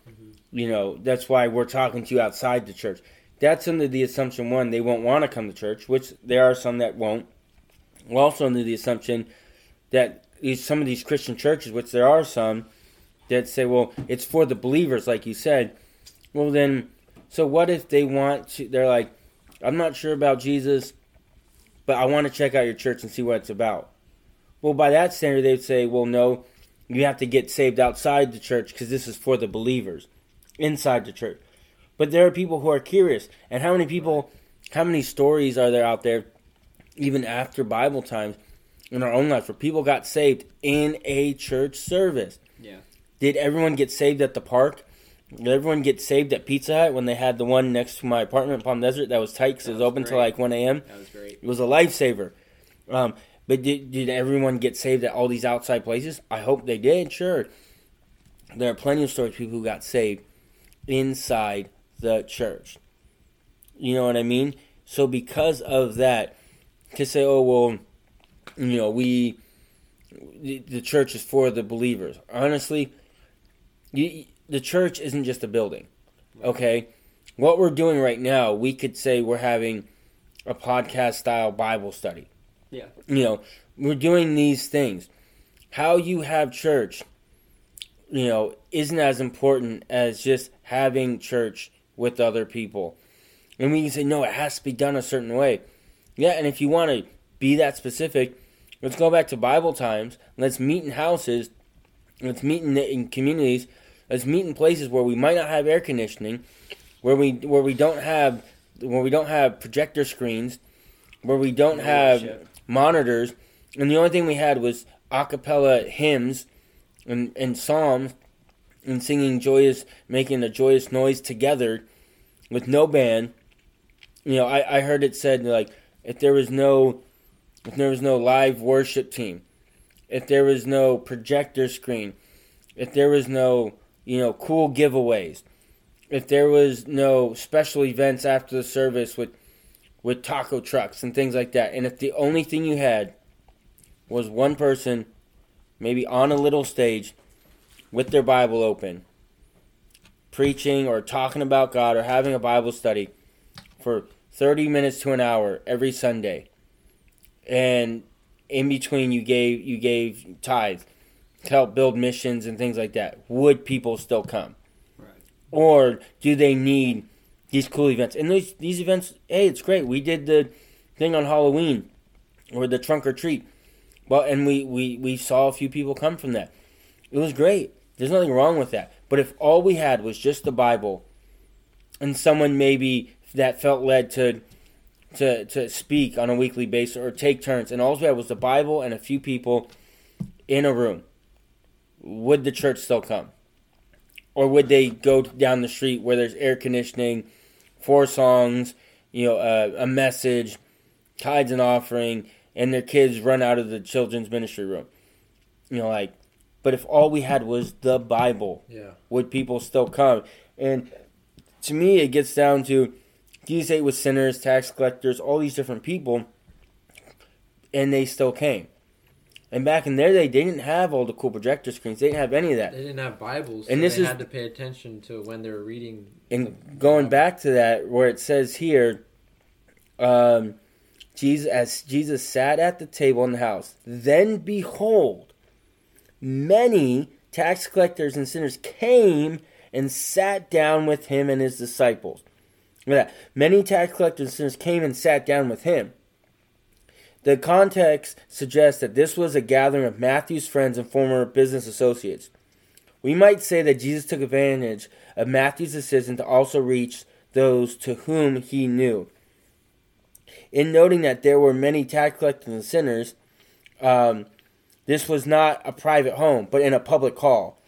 mm-hmm. You know, that's why we're talking to you outside the church. That's under the assumption, one, they won't want to come to church, which there are some that won't. We're also under the assumption that some of these Christian churches, which there are some, that say, well, it's for the believers, like you said. Well, then, so what if they want to, they're like, I'm not sure about Jesus, but I want to check out your church and see what it's about. Well, by that standard, they'd say, well, no, you have to get saved outside the church because this is for the believers inside the church. But there are people who are curious. And how many stories are there out there, even after Bible times, in our own life, where people got saved in a church service? Yeah. Did everyone get saved at the park? Did everyone get saved at Pizza Hut when they had the one next to my apartment in Palm Desert that was tight because it was open till like 1 a.m.? That was great. It was a lifesaver. But did everyone get saved at all these outside places? I hope they did, sure. There are plenty of stories of people who got saved inside the church. You know what I mean? So because of that, to say, oh, well, you know, the church is for the believers. Honestly, the church isn't just a building, okay? What we're doing right now, we could say we're having a podcast-style Bible study. Yeah. You know, we're doing these things. how you have church, you know, isn't as important as just having church with other people. And we can say, no, it has to be done a certain way. Yeah, and if you want to be that specific, let's go back to Bible times. Let's meet in houses. Let's meet in communities. Let's meet in places where we might not have air conditioning, where we don't have projector screens, where we don't have monitors, and the only thing we had was a cappella hymns and psalms and singing joyous, making a joyous noise together with no band. You know, I heard it said, like, if there was no live worship team, if there was no projector screen, if there was no, you know, cool giveaways, if there was no special events after the service with taco trucks and things like that, and if the only thing you had was one person maybe on a little stage with their Bible open, preaching or talking about God or having a Bible study for 30 minutes to an hour every Sunday, and in between you gave tithes to help build missions and things like that, would people still come? Right. Or do they need these cool events? And these events, hey, it's great. We did the thing on Halloween, or the trunk or treat. Well, and we saw a few people come from that. It was great. There's nothing wrong with that. But if all we had was just the Bible, and someone maybe that felt led to speak on a weekly basis or take turns, and all we had was the Bible and a few people in a room, would the church still come? Or would they go down the street where there's air conditioning, 4 songs, you know, a message, tithes and offering, and their kids run out of the children's ministry room? You know, like, but if all we had was the Bible, would people still come? And to me, it gets down to, Jesus ate with sinners, tax collectors, all these different people, and they still came. And back in their day, they didn't have all the cool projector screens. They didn't have any of that. They didn't have Bibles, and so they had to pay attention to when they were reading. And going back to that, where it says here, Jesus sat at the table in the house. Then behold, many tax collectors and sinners came and sat down with him and his disciples. Look at that. Many tax collectors and sinners came and sat down with him. The context suggests that this was a gathering of Matthew's friends and former business associates. We might say that Jesus took advantage of Matthew's decision to also reach those to whom he knew. In noting that there were many tax collectors and sinners, this was not a private home, but in a public hall.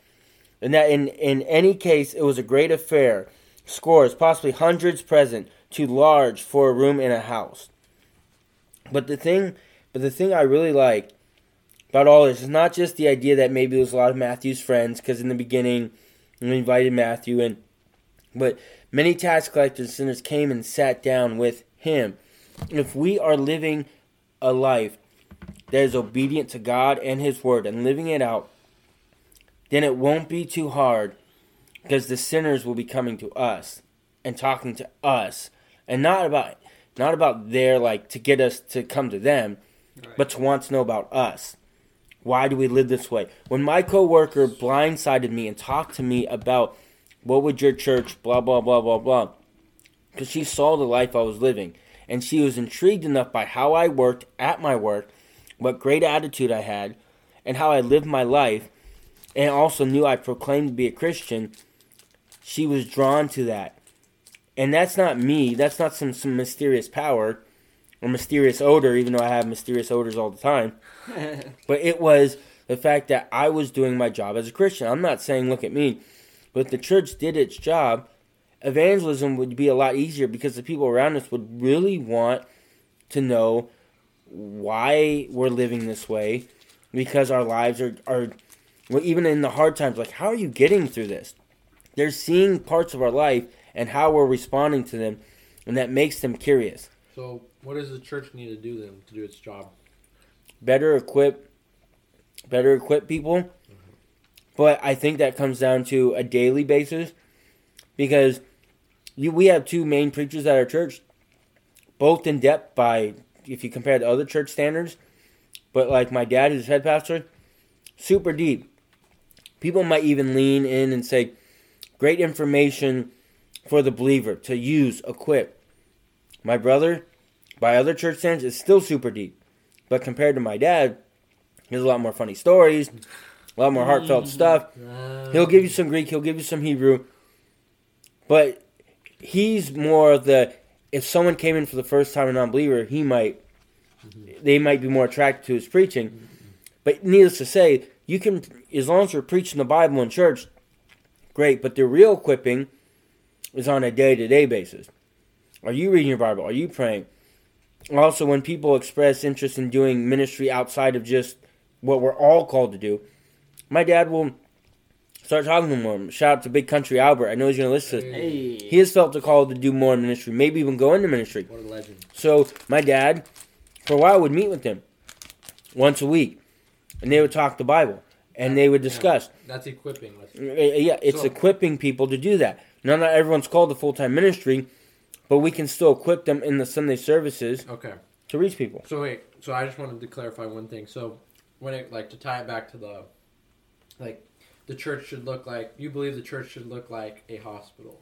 And that in any case, it was a great affair. Scores, possibly hundreds present, too large for a room in a house. But the thing I really like about all this is not just the idea that maybe there's a lot of Matthew's friends, because in the beginning we invited Matthew in, but many tax collectors and sinners came and sat down with him. If we are living a life that is obedient to God and his word and living it out, then it won't be too hard, because the sinners will be coming to us and talking to us, and not about their, like, to get us to come to them, right, but to want to know about us. Why do we live this way? When my coworker blindsided me and talked to me about, what would your church, blah, blah, blah, blah, blah, because she saw the life I was living, and she was intrigued enough by how I worked at my work, what great attitude I had, and how I lived my life, and also knew I proclaimed to be a Christian, she was drawn to that. And that's not me. That's not some mysterious power or mysterious odor, even though I have mysterious odors all the time. But it was the fact that I was doing my job as a Christian. I'm not saying, look at me. But if the church did its job, evangelism would be a lot easier, because the people around us would really want to know why we're living this way, because our lives are even in the hard times, like, how are you getting through this? They're seeing parts of our life and how we're responding to them, and that makes them curious. So what does the church need to do then to do its job? Better equip people. Mm-hmm. But I think that comes down to a daily basis, because we have 2 main preachers at our church, both in depth if you compare to other church standards, but like my dad, who's head pastor, super deep. People might even lean in and say, great information for the believer to use, equip. My brother, by other church standards, is still super deep. But compared to my dad, there's a lot more funny stories, a lot more heartfelt stuff. He'll give you some Greek, he'll give you some Hebrew. But he's more the, if someone came in for the first time, a non-believer, they might be more attracted to his preaching. But needless to say, you can, as long as you're preaching the Bible in church, great. But the real equipping is on a day-to-day basis. Are you reading your Bible? Are you praying? Also, when people express interest in doing ministry outside of just what we're all called to do, my dad will start talking to them. Shout out to Big Country Albert. I know he's going to listen to this. Hey. He has felt the call to do more in ministry, maybe even go into ministry. What a legend. So my dad, for a while, would meet with them once a week, and they would talk the Bible, and they would discuss. That's equipping. Yeah, it's equipping people to do that. Now, not everyone's called to full-time ministry, but we can still equip them in the Sunday services to reach people. So wait, so I just wanted to clarify one thing. So when it, like, to tie it back to the, like, the church should look like, you believe the church should look like a hospital.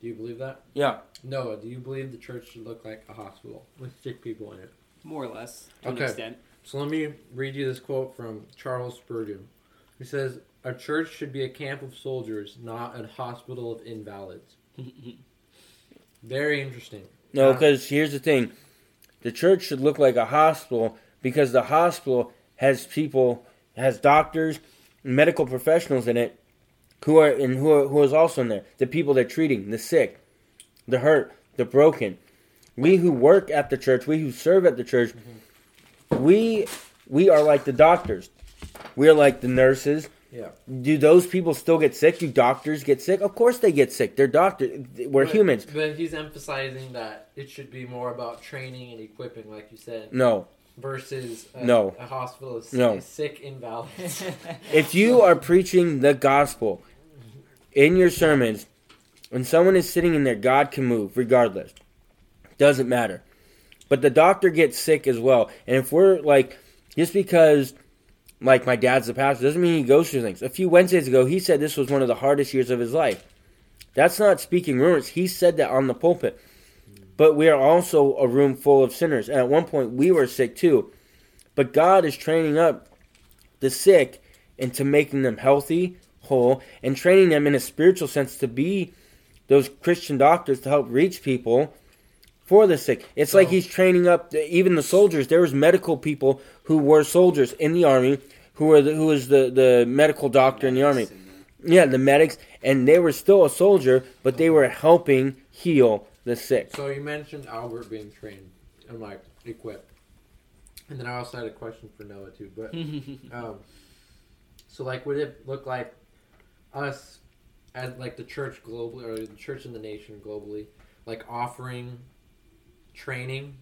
Do you believe that? Yeah. Noah, do you believe the church should look like a hospital with sick people in it? More or less, to an extent. So let me read you this quote from Charles Spurgeon. He says, "A church should be a camp of soldiers, not a hospital of invalids." Very interesting. No, because here's the thing. The church should look like a hospital because the hospital has people, has doctors, medical professionals in it who is also in there. The people they're treating, the sick, the hurt, the broken. We who work at the church, we who serve at the church, we are like the doctors. We are like the nurses. Yeah. Do those people still get sick? Do doctors get sick? Of course they get sick. They're doctors. We're humans. But he's emphasizing that it should be more about training and equipping, like you said. No. Versus a hospital of sick invalids. If you are preaching the gospel in your sermons, when someone is sitting in there, God can move regardless. Doesn't matter. But the doctor gets sick as well. And if we're like, just because, like, my dad's a pastor, doesn't mean he goes through things. A few Wednesdays ago, he said this was one of the hardest years of his life. That's not speaking rumors. He said that on the pulpit. But we are also a room full of sinners. And at one point, we were sick too. But God is training up the sick into making them healthy, whole, and training them in a spiritual sense to be those Christian doctors to help reach people for the sick. It's like he's training up even the soldiers. There was medical people who were soldiers in the army, who was the medical doctor in the army. Yeah, the medics, and they were still a soldier, but they were helping heal the sick. So you mentioned Albert being trained and, like, equipped, and then I also had a question for Noah too. But so, like, would it look like us as, like, the church globally, or the church in the nation globally, like, offering training?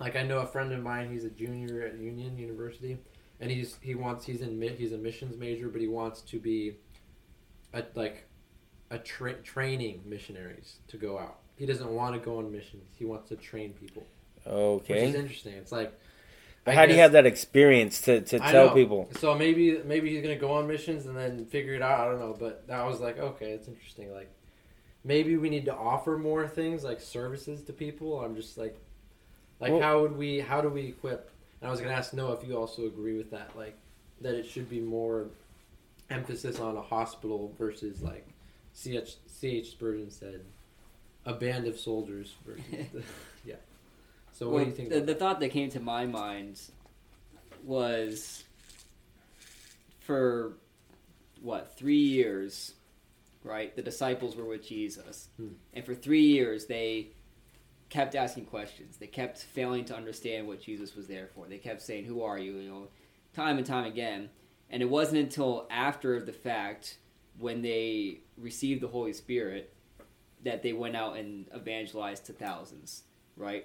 Like, I know a friend of mine, he's a junior at Union University, and he's a missions major, but he wants to be training missionaries to go out. He doesn't want to go on missions. He wants to train people. Okay, which is interesting. It's like, but how do you have that experience to tell people? So maybe he's gonna go on missions and then figure it out. I don't know. But I was like, okay, it's interesting. Like, maybe we need to offer more things, like services to people. I'm just like well, how do we equip? And I was gonna ask Noah if you also agree with that, like, that it should be more emphasis on a hospital versus, like, C.H. Spurgeon said, a band of soldiers. Yeah. So what do you think? The thought that came to my mind was, for, 3 years, right, the disciples were with Jesus. And for 3 years, they kept asking questions. They kept failing to understand what Jesus was there for. They kept saying, who are you? You know, time and time again. And it wasn't until after the fact, when they received the Holy Spirit, that they went out and evangelized to thousands, right?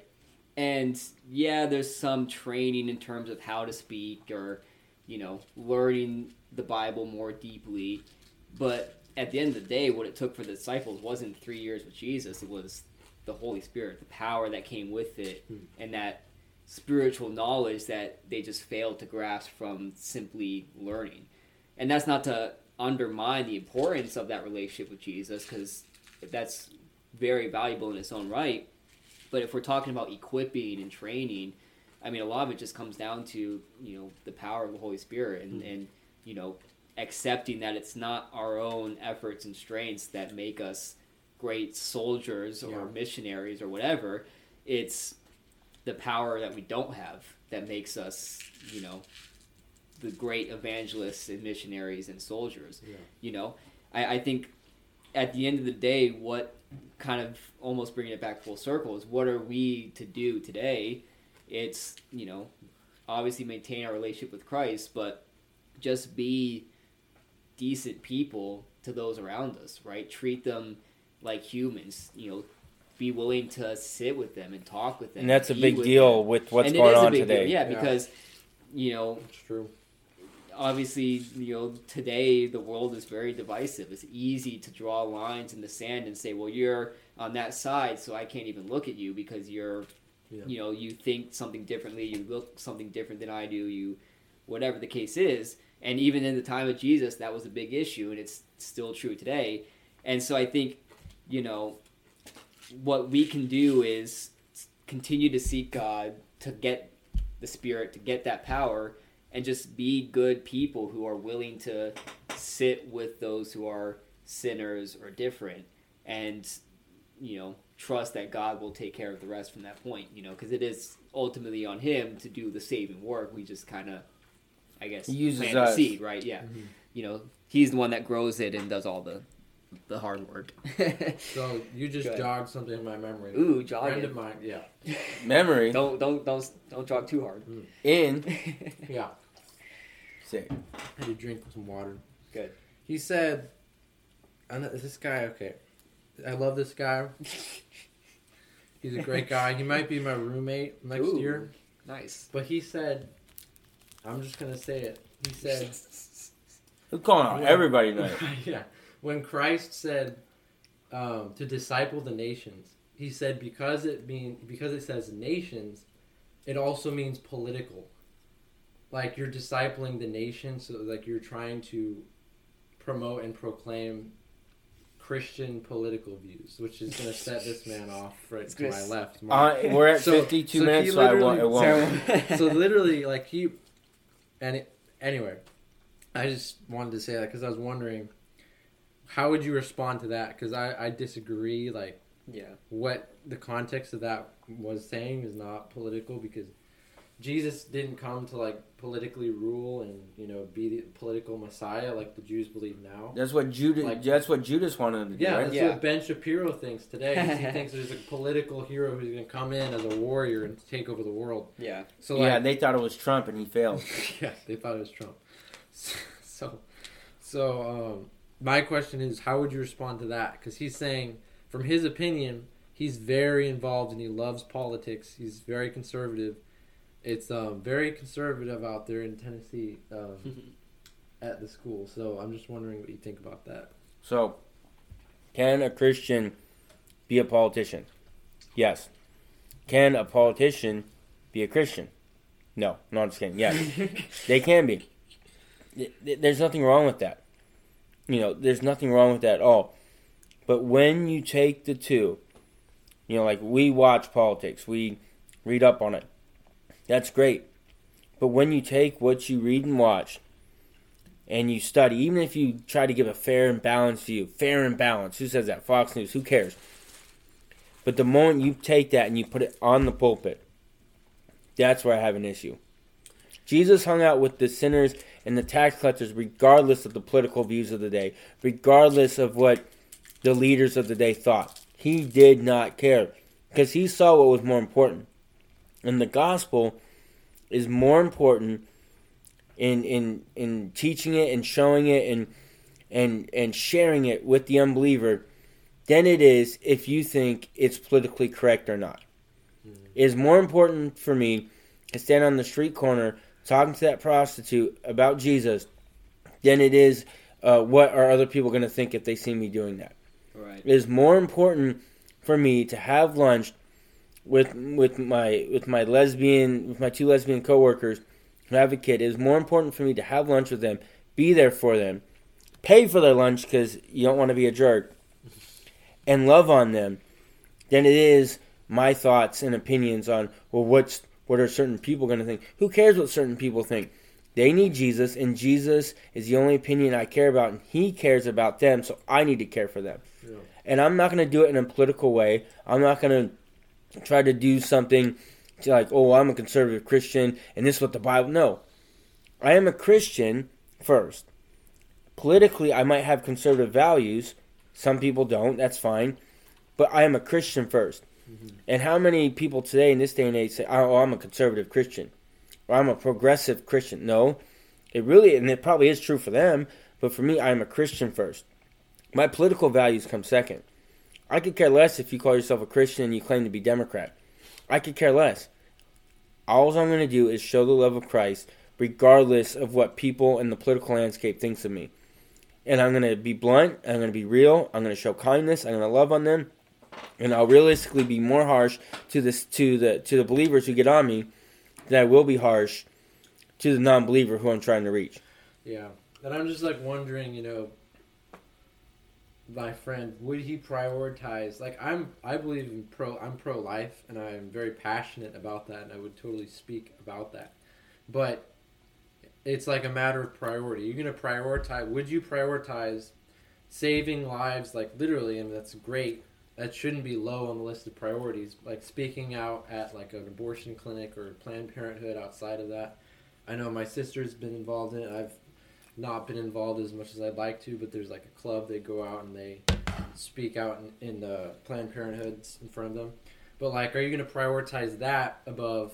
And yeah, there's some training in terms of how to speak, or, you know, learning the Bible more deeply. But at the end of the day, what it took for the disciples wasn't 3 years with Jesus. It was the Holy Spirit, the power that came with it, and that spiritual knowledge that they just fail to grasp from simply learning. And that's not to undermine the importance of that relationship with Jesus, because that's very valuable in its own right. But if we're talking about equipping and training, I mean, a lot of it just comes down to, you know, the power of the Holy Spirit and you know, accepting that it's not our own efforts and strengths that make us great soldiers or missionaries or whatever. It's the power that we don't have that makes us, you know, the great evangelists and missionaries and soldiers. Yeah. You know, I think at the end of the day, what kind of almost bringing it back full circle is, what are we to do today? It's, you know, obviously maintain our relationship with Christ, but just be decent people to those around us, right? Treat them like humans, you know, be willing to sit with them and talk with them. And that's a big deal with what's going on today. Yeah, because, you know, it's true. Obviously, you know, today the world is very divisive. It's easy to draw lines in the sand and say, well, you're on that side, so I can't even look at you because you're, you know, you think something differently, you look something different than I do, you, whatever the case is. And even in the time of Jesus, that was a big issue, and it's still true today. And so I think, you know, what we can do is continue to seek God to get the Spirit, to get that power, and just be good people who are willing to sit with those who are sinners or different, and, you know, trust that God will take care of the rest from that point, you know, because it is ultimately on Him to do the saving work. We just kind of, I guess, plant the seed, right? Yeah. Mm-hmm. You know, He's the one that grows it and does all the hard work. So you just jogged something in my memory. Ooh, jogging. Memory. Don't jog too hard. Sick. Had to drink some water. Good. He said, I love this guy. He's a great guy. He might be my roommate next year. Nice. But he said, I'm just going to say it. He said, what's going on? Everybody knows. Yeah. When Christ said to disciple the nations, He said because it says nations, it also means political. Like, you're discipling the nations, so like you're trying to promote and proclaim Christian political views, which is going to set this man off to my left. We're at 52 minutes, so literally, like he, and it, anyway, I just wanted to say that because I was wondering, how would you respond to that? Because I disagree. Like, what the context of that was saying is not political, because Jesus didn't come to, like, politically rule and, you know, be the political Messiah like the Jews believe now. That's what Judas. Like, that's what Judas wanted to do. Yeah, right? That's what Ben Shapiro thinks today. He thinks there's a political hero who's going to come in as a warrior and take over the world. Yeah. So like, they thought it was Trump, and he failed. They thought it was Trump. So my question is, how would you respond to that? Because he's saying, from his opinion, he's very involved and he loves politics. He's very conservative. It's very conservative out there in Tennessee at the school. So I'm just wondering what you think about that. So, can a Christian be a politician? Yes. Can a politician be a Christian? No, I'm just kidding. Yes. They can be. There's nothing wrong with that. You know, there's nothing wrong with that at all. But when you take the two, you know, like, we watch politics, we read up on it. That's great. But when you take what you read and watch and you study, even if you try to give a fair and balanced view, who says that? Fox News, who cares? But the moment you take that and you put it on the pulpit, that's where I have an issue. Jesus hung out with the sinners and the tax collectors regardless of the political views of the day, regardless of what the leaders of the day thought. He did not care because he saw what was more important. And the gospel is more important in teaching it and showing it and sharing it with the unbeliever than it is if you think it's politically correct or not. Mm-hmm. It is more important for me to stand on the street corner talking to that prostitute about Jesus than it is what are other people going to think if they see me doing that. Right. It is more important for me to have lunch with my two lesbian coworkers who have a kid, it was more important for me to have lunch with them, be there for them, pay for their lunch because you don't want to be a jerk, and love on them, than it is my thoughts and opinions on, well, what are certain people going to think? Who cares what certain people think? They need Jesus, and Jesus is the only opinion I care about, and He cares about them, so I need to care for them. Yeah. And I'm not going to do it in a political way. I'm not going to try to do something to like, oh, I'm a conservative Christian, and this is what the Bible... No. I am a Christian first. Politically, I might have conservative values. Some people don't. That's fine. But I am a Christian first. Mm-hmm. And how many people today in this day and age say, oh, I'm a conservative Christian? Or I'm a progressive Christian. No, it really, and it probably is true for them, but for me, I'm a Christian first. My political values come second. I could care less if you call yourself a Christian and you claim to be Democrat. I could care less. All I'm going to do is show the love of Christ, regardless of what people in the political landscape thinks of me. And I'm going to be blunt, I'm going to be real, I'm going to show kindness, I'm going to love on them, and I'll realistically be more harsh to the believers who get on me, that I will be harsh to the non-believer who I'm trying to reach. Yeah. And I'm just, like, wondering, you know, my friend, would he prioritize... Like, I'm pro-life, and I'm very passionate about that, and I would totally speak about that. But it's, like, a matter of priority. You're going to prioritize... Would you prioritize saving lives, like, literally, and that's great. That shouldn't be low on the list of priorities. Like speaking out at like an abortion clinic or Planned Parenthood outside of that. I know my sister's been involved in it. I've not been involved as much as I'd like to, but there's like a club. They go out and they speak out in the Planned Parenthoods in front of them. But like, are you going to prioritize that above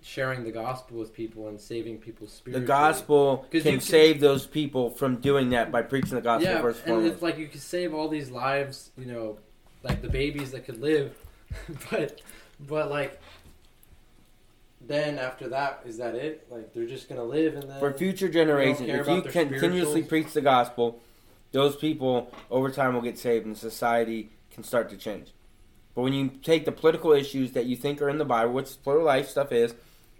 sharing the gospel with people and saving people spiritually? The gospel can save those people from doing that by preaching the gospel first and foremost. Yeah, and it's like you can save all these lives, you know, like the babies that could live, but like, then after that, is that it? Like they're just gonna live, and then for future generations, if you continuously preach the gospel, those people over time will get saved, and society can start to change. But when you take the political issues that you think are in the Bible, which political life stuff is,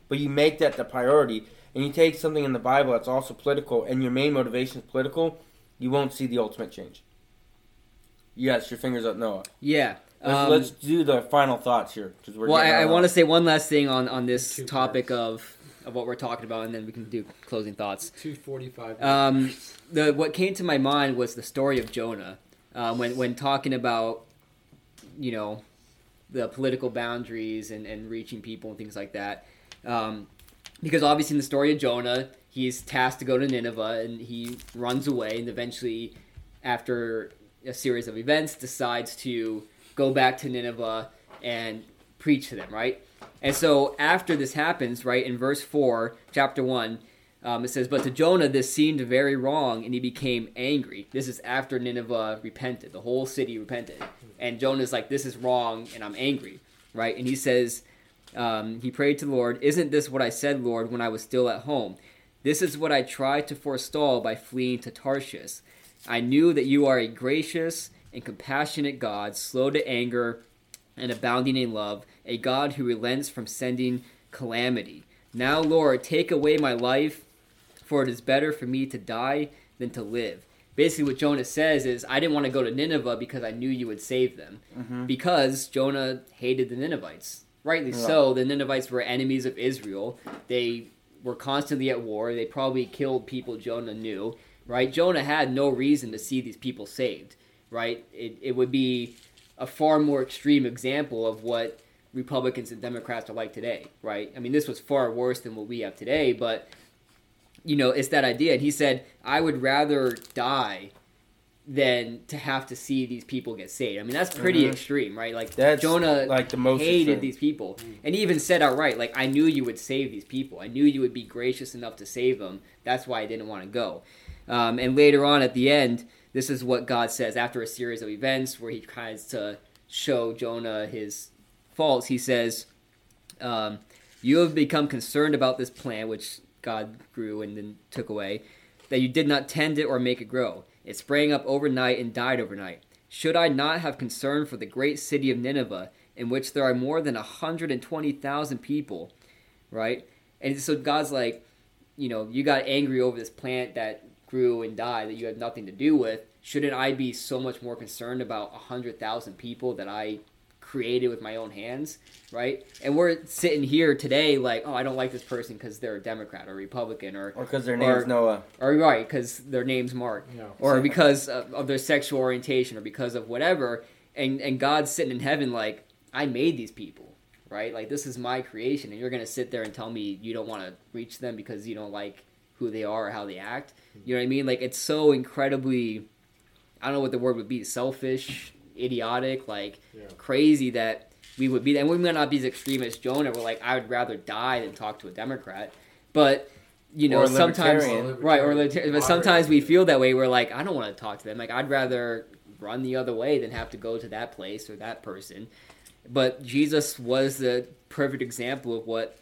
but you make that the priority, and you take something in the Bible that's also political, and your main motivation is political, you won't see the ultimate change. Yes, your finger's up, Noah. Yeah. Let's do the final thoughts here. Well, I want to say one last thing on this topic of what we're talking about, and then we can do closing thoughts. 2:45. What came to my mind was the story of Jonah when talking about, you know, the political boundaries and reaching people and things like that. Because obviously in the story of Jonah, he's tasked to go to Nineveh, and he runs away, and eventually after a series of events, decides to go back to Nineveh and preach to them, right? And so after this happens, right, in verse 4, chapter 1, it says, "But to Jonah this seemed very wrong, and he became angry." This is after Nineveh repented. The whole city repented. And Jonah's like, this is wrong, and I'm angry, right? And he says, he prayed to the Lord, "Isn't this what I said, Lord, when I was still at home? This is what I tried to forestall by fleeing to Tarshish. I knew that you are a gracious and compassionate God, slow to anger and abounding in love, a God who relents from sending calamity. Now, Lord, take away my life, for it is better for me to die than to live." Basically what Jonah says is, I didn't want to go to Nineveh because I knew you would save them. Mm-hmm. Because Jonah hated the Ninevites. Rightly so, the Ninevites were enemies of Israel. They were constantly at war. They probably killed people Jonah knew. Right, Jonah had no reason to see these people saved, right? It would be a far more extreme example of what Republicans and Democrats are like today, right? I mean, this was far worse than what we have today, but, you know, it's that idea. And he said, I would rather die than to have to see these people get saved. I mean, that's pretty extreme, right? Like, that's Jonah like the most hated extreme. These people. Mm. And he even said outright, like, I knew you would save these people. I knew you would be gracious enough to save them. That's why I didn't want to go. And later on at the end, this is what God says after a series of events where he tries to show Jonah his faults. He says, "You have become concerned about this plant, which God grew and then took away, that you did not tend it or make it grow. It sprang up overnight and died overnight. Should I not have concern for the great city of Nineveh in which there are more than 120,000 people, right? And so God's like, you know, you got angry over this plant that grew and died that you had nothing to do with. Shouldn't I be so much more concerned about 100,000 people that I created with my own hands, right? And we're sitting here today like, oh, I don't like this person because they're a Democrat or Republican or because their name's Noah. Or, right, because their name's Mark. No. Or because of their sexual orientation or because of whatever. And God's sitting in heaven like, I made these people, right? Like, this is my creation. And you're going to sit there and tell me you don't want to reach them because you don't like who they are or how they act. You know what I mean? Like, it's so incredibly... I don't know what the word would be, selfish, idiotic, like crazy that we would be. And we might not be as extreme as Jonah. We're like, I would rather die than talk to a Democrat. But, you know, sometimes, right, or but sometimes we feel that way. We're like, I don't want to talk to them. Like, I'd rather run the other way than have to go to that place or that person. But Jesus was the perfect example of what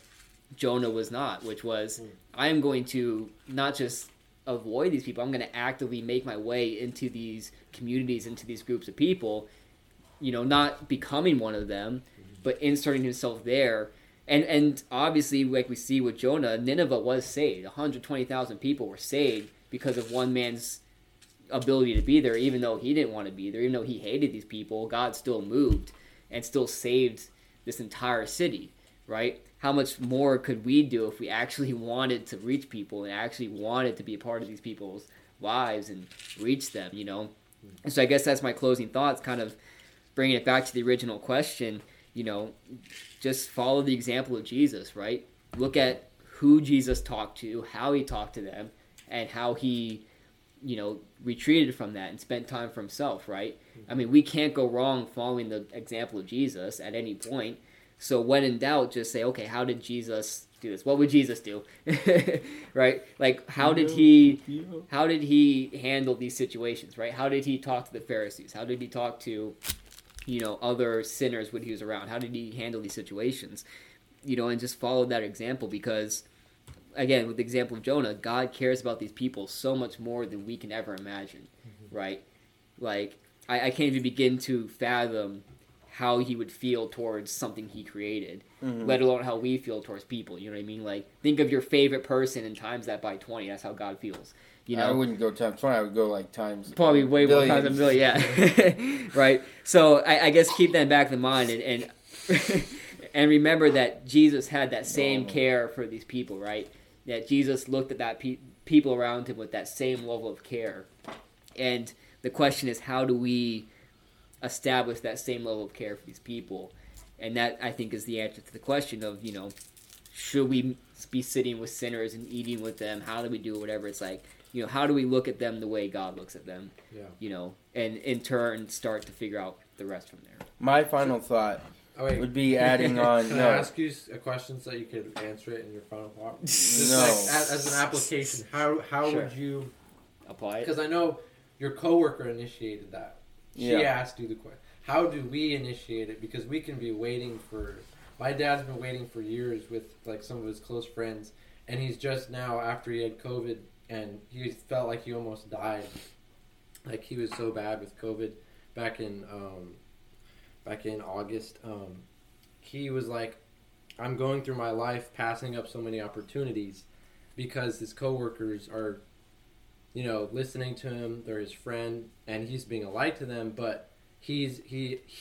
Jonah was not, which was, I am going to not just avoid these people. I'm going to actively make my way into these communities, into these groups of people, you know, not becoming one of them, but inserting himself there. And obviously, like we see with Jonah, Nineveh was saved. 120,000 people were saved because of one man's ability to be there, even though he didn't want to be there, even though he hated these people. God still moved and still saved this entire city, right? How much more could we do if we actually wanted to reach people and actually wanted to be a part of these people's lives and reach them, you know? And so I guess that's my closing thoughts, kind of bringing it back to the original question, you know, just follow the example of Jesus, right? Look at who Jesus talked to, how he talked to them, and how he, you know, retreated from that and spent time for himself, right? I mean, we can't go wrong following the example of Jesus at any point. So when in doubt, just say, okay, how did Jesus do this? What would Jesus do? Right? Like, how did he handle these situations, right? How did he talk to the Pharisees? How did he talk to, you know, other sinners when he was around? How did he handle these situations? You know, and just follow that example because, again, with the example of Jonah, God cares about these people so much more than we can ever imagine, right? Like, I can't even begin to fathom how he would feel towards something he created, let alone how we feel towards people. You know what I mean? Like, think of your favorite person and times that by 20. That's how God feels. You know, I wouldn't go times 20. I would go like times probably way more times a million. Yeah, right. So I guess keep that in back of mind and and remember that Jesus had that same care for these people, right? That Jesus looked at that people around him with that same level of care. And the question is, how do we establish that same level of care for these people? And that, I think, is the answer to the question of, you know, should we be sitting with sinners and eating with them? How do we do whatever? It's like, you know, how do we look at them the way God looks at them? Yeah. You know, and in turn start to figure out the rest from there. My final thought would be adding on. Can I ask you a question so that you could answer it in your final thought? As an application, how would you apply it? Because I know your coworker initiated that. She asked you the question. How do we initiate it? Because we can be waiting for... My dad's been waiting for years with like some of his close friends, and he's just now, after he had COVID, and he felt like he almost died. Like, he was so bad with COVID back in August. He was like, I'm going through my life passing up so many opportunities because his coworkers are... you know, listening to him, they're his friend, and he's being a light to them, but he's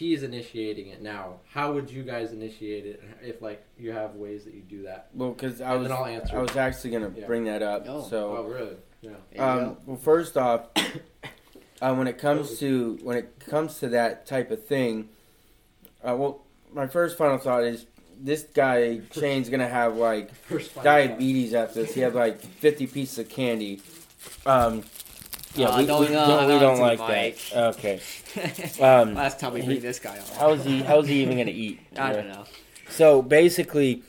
initiating it now. How would you guys initiate it if, like, you have ways that you do that? Well, because I was actually going to bring that up. Oh, so, really? Yeah. Well, first off, when it comes to that type of thing, well, my first final thought is, this guy, Shane's going to have, like, diabetes after this. He had, like, 50 pieces of candy. We don't like that. Okay. Last time we beat this guy on. How's he even gonna eat? I don't know. So basically,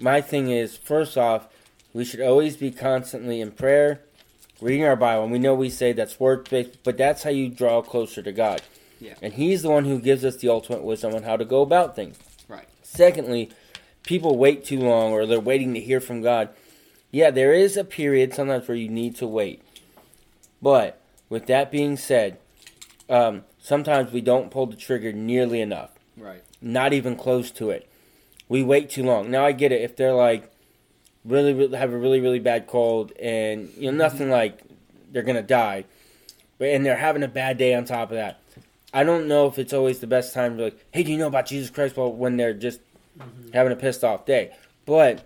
my thing is, first off, we should always be constantly in prayer, reading our Bible. And we know we say that's word-based, but that's how you draw closer to God. Yeah. And He's the one who gives us the ultimate wisdom on how to go about things. Right. Secondly, people wait too long, or they're waiting to hear from God. Yeah, there is a period sometimes where you need to wait. But with that being said, sometimes we don't pull the trigger nearly enough. Right. Not even close to it. We wait too long. Now I get it. If they're like really have a really bad cold and you know nothing like they're gonna die, but and they're having a bad day on top of that. I don't know if it's always the best time to be like, hey, do you know about Jesus Christ? Well, when they're just having a pissed off day, but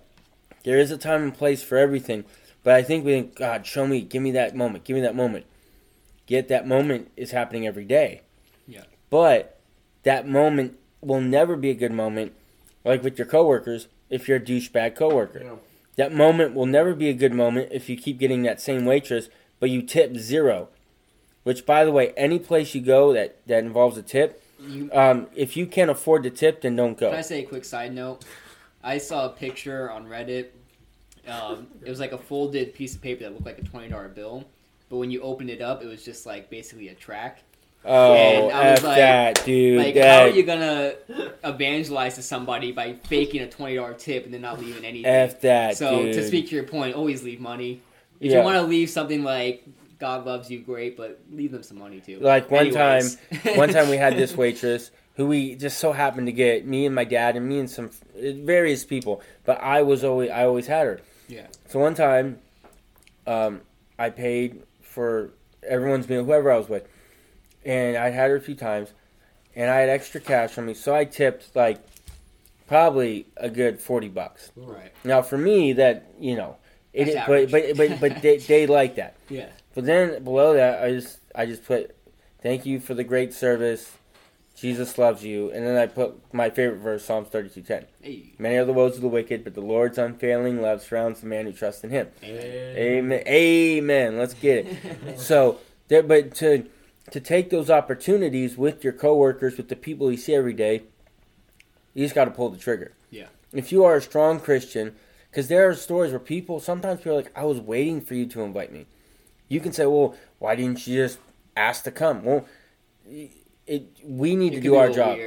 there is a time and place for everything. But I think we think, God, show me, give me that moment, give me that moment. Yet that moment is happening every day. Yeah. But that moment will never be a good moment, like with your coworkers, if you're a douchebag coworker. Yeah. That moment will never be a good moment if you keep getting that same waitress, but you tip zero. Which, by the way, any place you go that involves a tip, if you can't afford to tip, then don't go. Can I say a quick side note? I saw a picture on Reddit. It was like a folded piece of paper that looked like a $20 bill, but when you opened it up, it was just like basically a tract. Oh, and I was like, that, dude. Like, that. How are you gonna evangelize to somebody by faking a $20 tip and then not leaving anything? F that, so, dude. To speak to your point, always leave money. If you want to leave something like God loves you, great, but leave them some money too. Like one time we had this waitress who we just so happened to get, me and my dad and me and some various people, but I always had her. Yeah. So one time, I paid for everyone's meal, whoever I was with, and I'd had her a few times, and I had extra cash on me, so I tipped like probably a good $40. Right. Now for me, that they like that. Yeah. But then below that, I just put, thank you for the great service. Jesus loves you. And then I put my favorite verse, Psalms 32:10. Hey. Many are the woes of the wicked, but the Lord's unfailing love surrounds the man who trusts in him. Amen. Let's get it. So, but to take those opportunities with your coworkers, with the people you see every day, you just got to pull the trigger. Yeah. If you are a strong Christian, because there are stories where sometimes people are like, I was waiting for you to invite me. You can say, well, why didn't you just ask to come? Well, we need to do our job.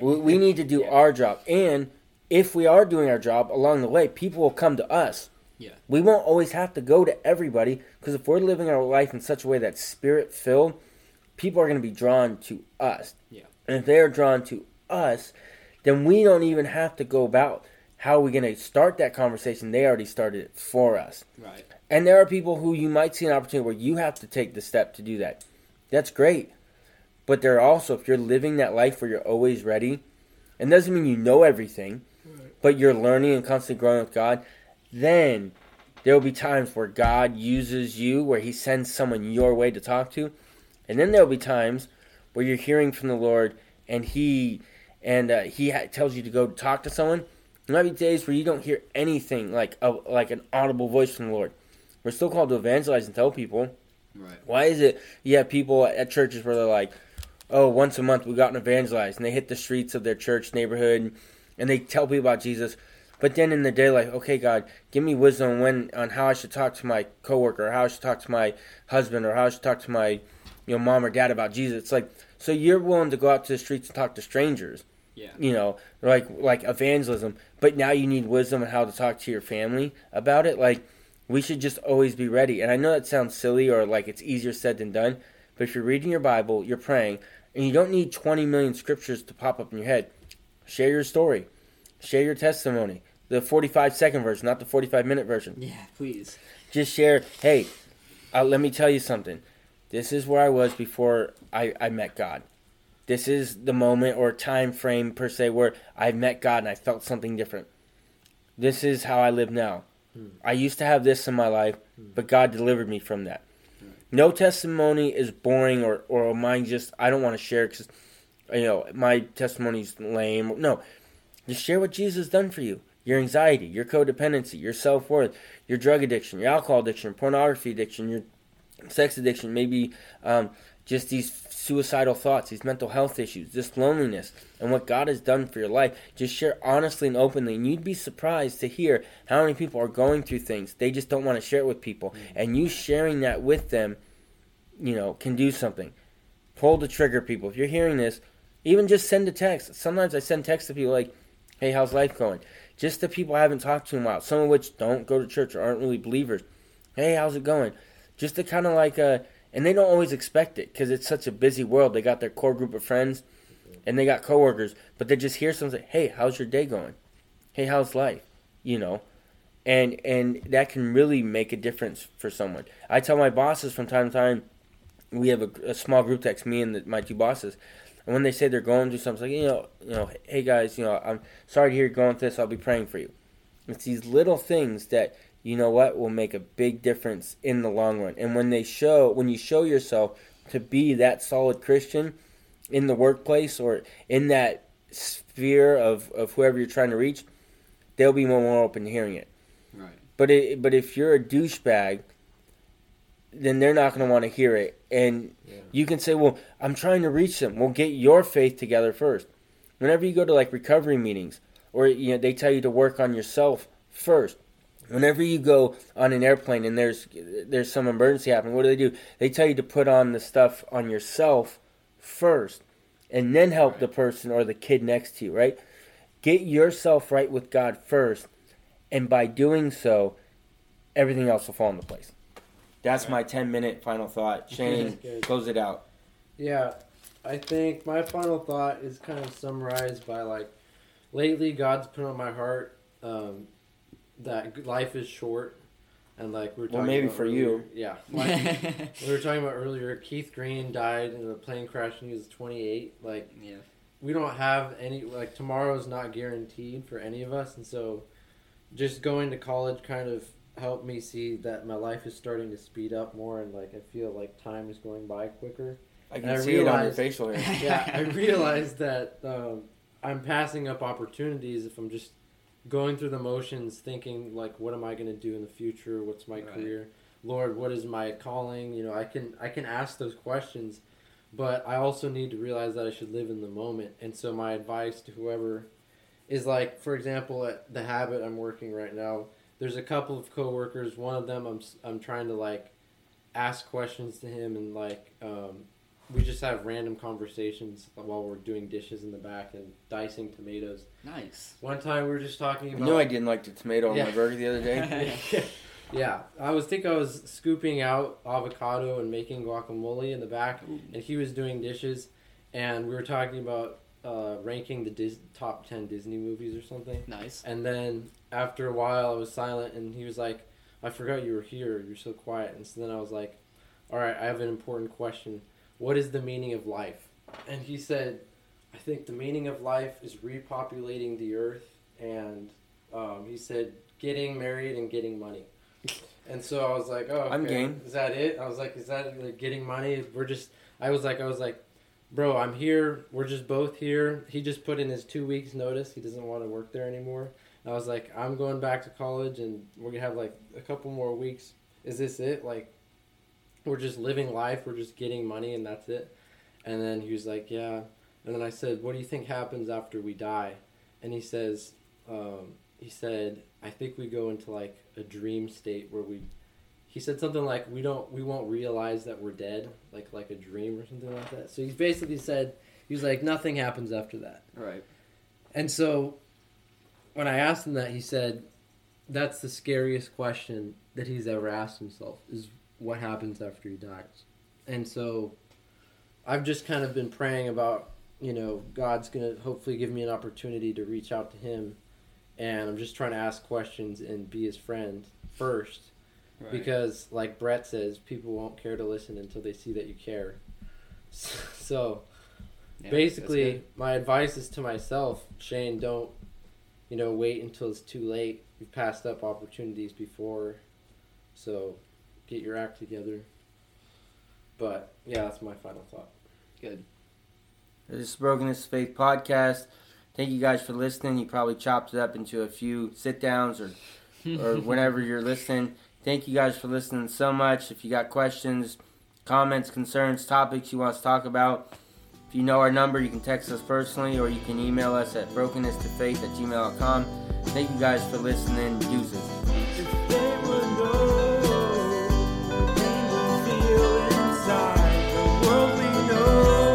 We need to do our job. And if we are doing our job along the way, people will come to us. Yeah. We won't always have to go to everybody, because if we're living our life in such a way that's Spirit-filled, people are going to be drawn to us. Yeah. And if they are drawn to us, then we don't even have to go about how we're going to start that conversation. They already started it for us. Right. And there are people who you might see an opportunity where you have to take the step to do that. That's great. But there are also, if you're living that life where you're always ready, and doesn't mean you know everything, but you're learning and constantly growing with God, then there will be times where God uses you, where he sends someone your way to talk to, and then there will be times where you're hearing from the Lord, and he tells you to go talk to someone. There might be days where you don't hear anything like an audible voice from the Lord. We're still called to evangelize and tell people. Right. Why is it you have people at churches where they're like, oh, once a month we got and evangelized, and they hit the streets of their church neighborhood, and they tell people about Jesus. But then in the day, like, okay, God, give me wisdom on how I should talk to my coworker, or how I should talk to my husband, or how I should talk to my mom or dad about Jesus. It's like, so you're willing to go out to the streets and talk to strangers, like evangelism. But now you need wisdom on how to talk to your family about it. Like, we should just always be ready. And I know that sounds silly or like it's easier said than done. But if you're reading your Bible, you're praying, and you don't need 20 million scriptures to pop up in your head. Share your story. Share your testimony. The 45-second version, not the 45-minute version. Yeah, please. Just share, hey, let me tell you something. This is where I was before I met God. This is the moment or time frame, per se, where I met God and I felt something different. This is how I live now. I used to have this in my life, but God delivered me from that. No testimony is boring or mine just, I don't want to share because, my testimony's lame. No, just share what Jesus has done for you. Your anxiety, your codependency, your self-worth, your drug addiction, your alcohol addiction, pornography addiction, your sex addiction, maybe just these suicidal thoughts, these mental health issues, this loneliness, and what God has done for your life. Just share honestly and openly, and you'd be surprised to hear how many people are going through things. They just don't want to share it with people, and you sharing that with them, can do something. Pull the trigger, people. If you're hearing this, even just send a text. Sometimes I send texts to people like, hey, how's life going? Just the people I haven't talked to in a while, some of which don't go to church or aren't really believers. Hey, how's it going? Just to kind of like... And they don't always expect it because it's such a busy world. They got their core group of friends. and they got coworkers, but they just hear someone say, hey, how's your day going? Hey, how's life? You know, and that can really make a difference for someone. I tell my bosses from time to time, we have a small group text, me and my two bosses, and when they say they're going through something, it's like, you know, hey guys, you know, I'm sorry to hear you're going through this, I'll be praying for you. It's these little things that, you know what, will make a big difference in the long run. And when you show yourself to be that solid Christian in the workplace or in that sphere of whoever you're trying to reach, they'll be more open to hearing it. Right. But if you're a douchebag, then they're not going to want to hear it. And you can say, well, I'm trying to reach them. Well, get your faith together first. Whenever you go to like recovery meetings, or you know, they tell you to work on yourself first. Whenever you go on an airplane and there's some emergency happening, what do? They tell you to put on the stuff on yourself first and then help the person or the kid next to you, right? Get yourself right with God first, and by doing so, everything else will fall into place. That's my 10-minute final thought. Shane, close it out. Yeah, I think my final thought is kind of summarized by, like, lately God's put on my heart that life is short, and like we were talking about earlier. Yeah. Like, we were talking about earlier, Keith Green died in a plane crash when he was 28. Like, we don't have any, like, tomorrow's not guaranteed for any of us, and so just going to college kind of helped me see that my life is starting to speed up more, and like I feel like time is going by quicker. I realized, it on your facial hair. Yeah, I realized that I'm passing up opportunities if I'm just going through the motions, thinking like, what am I going to do in the future? What's my career? Lord, what is my calling? You know, I can ask those questions, but I also need to realize that I should live in the moment. And so my advice to whoever is, like, for example, at the Habit I'm working right now, there's a couple of coworkers. One of them, I'm trying to, like, ask questions to him, and like we just have random conversations while we're doing dishes in the back and dicing tomatoes. Nice. One time we were just talking about... I knew I didn't like the tomato on my burger the other day. I was scooping out avocado and making guacamole in the back, and he was doing dishes, and we were talking about ranking the top 10 Disney movies or something. Nice. And then after a while I was silent, and he was like, I forgot you were here, you're so quiet. And so then I was like, all right, I have an important question. What is the meaning of life? And he said, I think the meaning of life is repopulating the earth. And he said, getting married and getting money. And so I was like, oh, okay. I'm game. Is that it? I was like, is that like getting money? I was like, bro, I'm here. We're just both here. He just put in his 2 weeks notice. He doesn't want to work there anymore. And I was like, I'm going back to college, and we're going to have like a couple more weeks. Is this it? Like, we're just living life, we're just getting money, and that's it. And then he was like, yeah. And then I said, what do you think happens after we die? And he says, I think we go into like a dream state where he said something like, we won't realize that we're dead, like a dream or something like that. So he basically said, he was like, nothing happens after that. Right. And so when I asked him that, he said, that's the scariest question that he's ever asked himself, is what happens after he dies. And so I've just kind of been praying about, you know, God's going to hopefully give me an opportunity to reach out to him, and I'm just trying to ask questions and be his friend first, because like Brett says, people won't care to listen until they see that you care. So basically my advice is to myself, Shane, don't, you know, wait until it's too late. You've passed up opportunities before, so get your act together. But yeah, that's my final thought. Good. This is Brokenness Faith Podcast. Thank you guys for listening. You probably chopped it up into a few sit downs or whenever you're listening. Thank you guys for listening so much. If you got questions, comments, concerns, topics you want us to talk about, if you know our number, you can text us personally, or you can email us at brokenness2faith@gmail.com. Thank you guys for listening. Deuces.